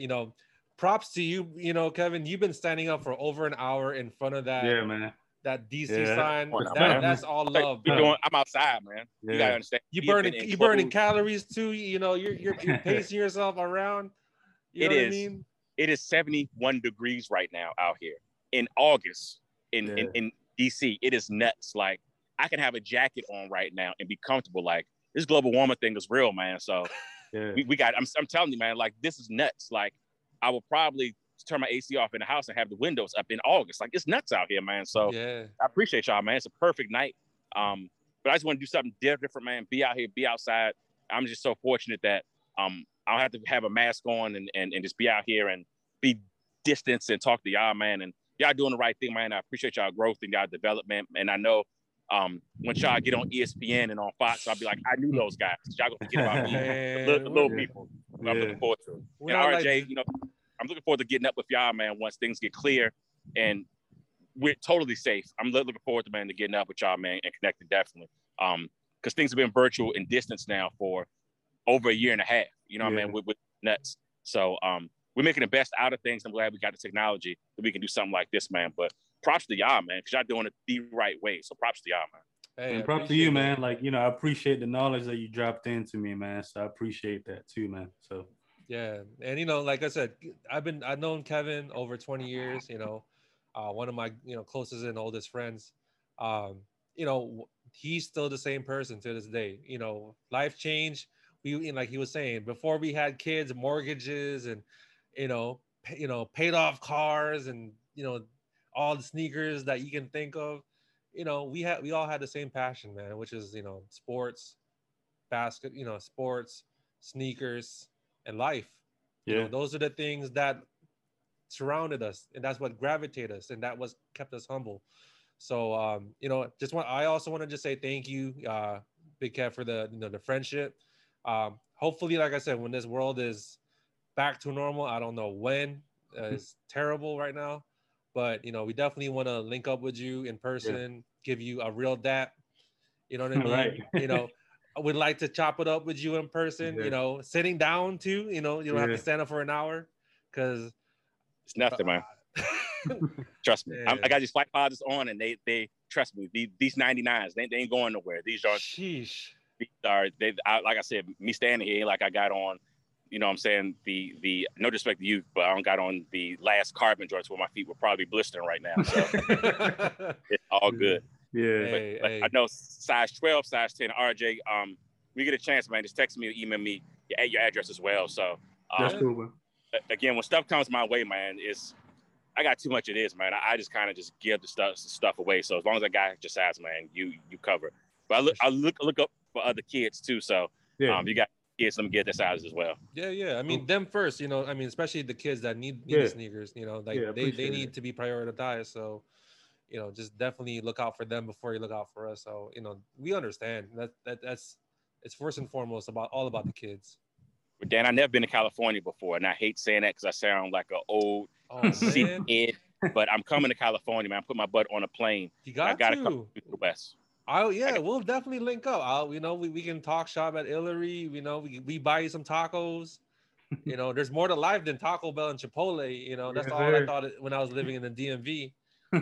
Props to you, Kevin. You've been standing up for over an hour in front of that. Yeah, man. That DC sign. That's all love. I'm outside, man. Yeah. You gotta understand. You burning calories too. You're pacing yourself around. It is 71 degrees right now out here in August in DC. It is nuts. Like, I can have a jacket on right now and be comfortable. Like, this global warming thing is real, man. So we got. I'm telling you, man. Like, this is nuts. Like, I will probably turn my AC off in the house and have the windows up in August. Like, it's nuts out here, man. So yeah. I appreciate y'all, man. It's a perfect night. But I just want to do something different, man. Be out here, be outside. I'm just so fortunate that I don't have to have a mask on and just be out here and be distanced and talk to y'all, man. And y'all doing the right thing, man. I appreciate y'all growth and y'all development. And I know once y'all get on ESPN and on Fox, I'll be like, I knew those guys. Y'all gonna forget about me, the little people. Yeah. I'm looking forward to it. And RJ, like, you know, I'm looking forward to getting up with y'all, man, once things get clear and we're totally safe. I'm looking forward to, man, to getting up with y'all, man, and connecting definitely. Because things have been virtual and distance now for over a year and a half, you know what I mean, with Nets. So we're making the best out of things. I'm glad we got the technology that we can do something like this, man. But props to y'all, man, because y'all doing it the right way. So props to y'all, man. Hey, and props to you, man. Like, you know, I appreciate the knowledge that you dropped into me, man. So I appreciate that too, man. So yeah, and you know, like I said, I've known Kevin over 20 years. You know, one of my closest and oldest friends. You know, he's still the same person to this day. You know, life changed. We, like he was saying, before we had kids, mortgages, and paid off cars, and all the sneakers that you can think of. You know, we all had the same passion, man, which is sports, sports, sneakers, and life. Yeah, those are the things that surrounded us, and that's what gravitated us, and that was kept us humble. So I also want to just say thank you, Big Kev, for the the friendship. Hopefully, like I said, when this world is back to normal, I don't know when. It's terrible right now, but we definitely want to link up with you in person, give you a real dap. You know what I mean? Right. I would like to chop it up with you in person. Yeah. Sitting down too. You don't have to stand up for an hour, because it's nothing, man. Trust me, I got these Flight Posites on, and they trust me. These 99s, they ain't going nowhere. These are. Sheesh. Like I said, me standing here, like I got on, what I'm saying, the no disrespect to you, but I don't got on the last carbon jorts where my feet were probably blistering right now. So it's all good. Yeah. But, hey, like, hey. I know size 12, size 10, RJ, we get a chance, man, just text me or email me your address as well. So that's cool, man. Again, when stuff comes my way, man, I got too much of this, man. I just kind of just give the stuff away. So as long as I got your size, man, you cover. But I look up for other kids too, so you got kids, let me get their size as well. I mean, them first, especially the kids that need the sneakers, they need to be prioritized. So just definitely look out for them before you look out for us. So we understand that's it's first and foremost all about the kids. But Dan, I've never been to California before, and I hate saying that because I sound like an old kid, but I'm coming to California, man. I put my butt on a plane. I gotta come to the West. We'll definitely link up. We can talk shop at Hillary. We buy you some tacos. There's more to life than Taco Bell and Chipotle. That's all I thought when I was living in the DMV.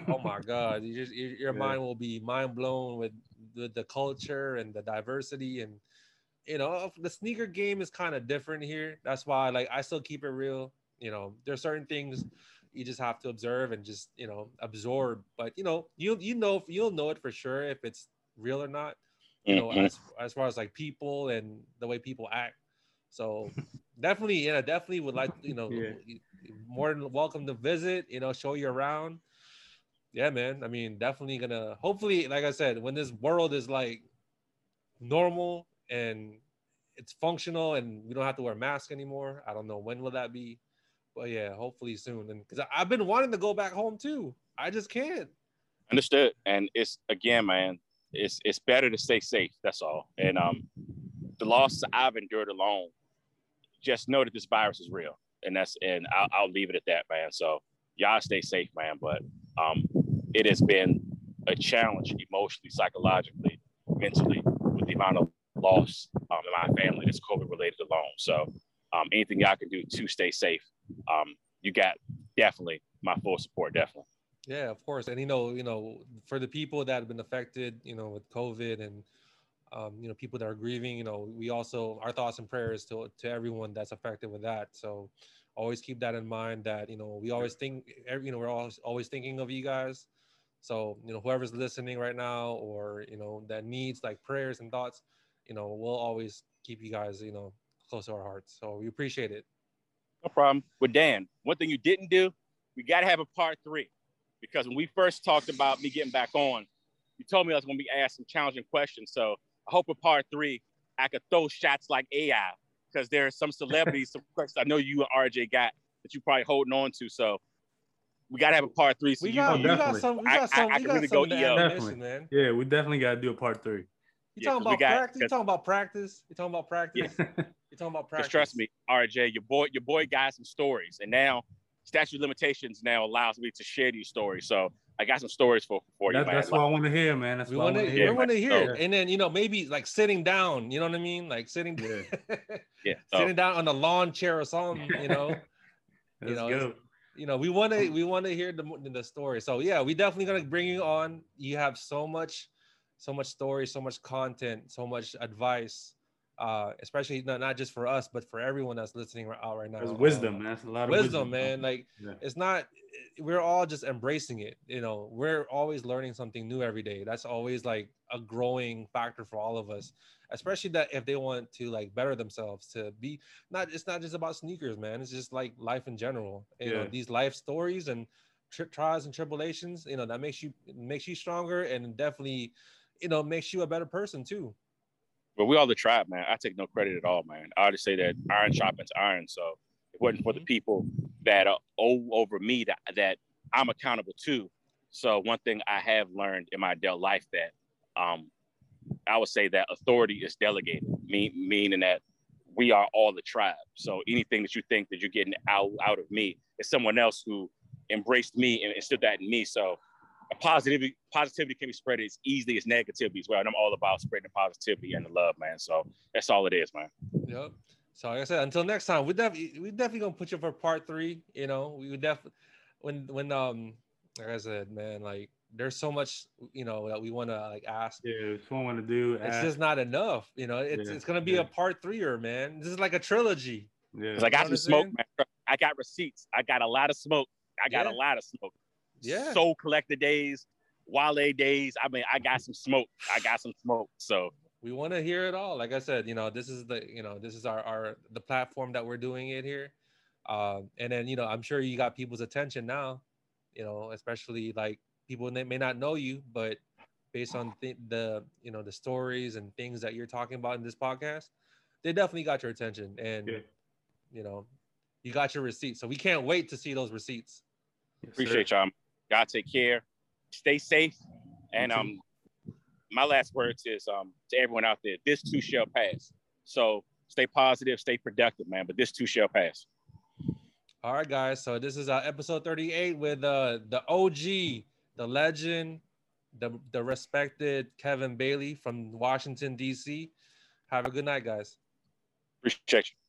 Oh my God, your mind will be mind blown with the culture and the diversity, and the sneaker game is kind of different here. That's why, like, I still keep it real. There's certain things you just have to observe and just absorb, but you'll know it for sure if it's real or not, as far as like people and the way people act. So definitely would like more than welcome to visit, show you around. Man, I mean, definitely gonna, hopefully, like I said, when this world is like normal and it's functional and we don't have to wear masks anymore, I don't know when will that be. But yeah, hopefully soon. And because I've been wanting to go back home too, I just can't. Understood. And it's, again, man, it's better to stay safe. That's all. And the loss I've endured alone, just know that this virus is real, and I'll leave it at that, man. So y'all stay safe, man. But it has been a challenge emotionally, psychologically, mentally, with the amount of loss in my family that's COVID related alone. So anything y'all can do to stay safe, you got definitely my full support, definitely. Yeah, of course. And for the people that have been affected, with COVID, and people that are grieving, we also, our thoughts and prayers to everyone that's affected with that. So always keep that in mind, that we always think, we're always thinking of you guys. So whoever's listening right now, or that needs like prayers and thoughts, we'll always keep you guys close to our hearts. So we appreciate it. No problem. With Dan, one thing you didn't do, we got to have a part three, because when we first talked about me getting back on, you told me I was going to be asked some challenging questions. So I hope with part three, I could throw shots like AI, because there are some celebrities, some questions I know you and RJ got that you're probably holding on to. So we got to have a part three. So we got some, yeah, we definitely got to do a part three. You talking about practice? Because trust me, RJ, your boy got some stories, and now statute of limitations now allows me to share these stories. So I got some stories for you. That's what I want to hear, man. That's what I want to hear. We want to hear. And then, you know, maybe like sitting down, you know what I mean? Like sitting down, sitting down on a lawn chair or something, you know. We want to hear the story. So yeah, we definitely gonna bring you on. You have so much story, so much content, so much advice. Especially not just for us, but for everyone that's listening out right now. There's wisdom, man. That's a lot of wisdom, man. Like it's not. We're all just embracing it. You know, we're always learning something new every day. That's always like a growing factor for all of us. Especially that if they want to like better themselves to be not. It's not just about sneakers, man. It's just like life in general. You know, these life stories and trials and tribulations. You know, that makes you stronger, and definitely, you know, makes you a better person too. But we all the tribe, man. I take no credit at all, man. I just say that iron sharpens iron. So if it wasn't for the people that are over me that I'm accountable to. So one thing I have learned in my adult life that I would say that authority is delegated, meaning that we are all the tribe. So anything that you think that you're getting out of me is someone else who embraced me and instilled that in me. So positivity can be spread as easily as negativity as well. And I'm all about spreading the positivity and the love, man. So that's all it is, man. Yep. So like I said, until next time, we definitely gonna put you for part three. You know, we would definitely like I said, man, like there's so much, you know, that we want to like ask. Yeah, we want to do. It's just not enough. You know, it's gonna be a part three-er, man. This is like a trilogy. Yeah. Cause I got some smoke, man. I got receipts. I got a lot of smoke. Yeah. Soul Collector days, Wale days. I mean, I got some smoke. So we want to hear it all. Like I said, you know, this is the platform that we're doing it here. And then, you know, I'm sure you got people's attention now, you know, especially like people that may not know you, but based on the stories and things that you're talking about in this podcast, they definitely got your attention, and you know, you got your receipts. So we can't wait to see those receipts. Yes, appreciate y'all. Y'all take care, stay safe, and my last words is to everyone out there, this too shall pass. So stay positive, stay productive, man, but this too shall pass. All right, guys, so this is episode 38 with the OG, the legend, the respected Kevin Bailey from Washington, D.C. Have a good night, guys. Appreciate you.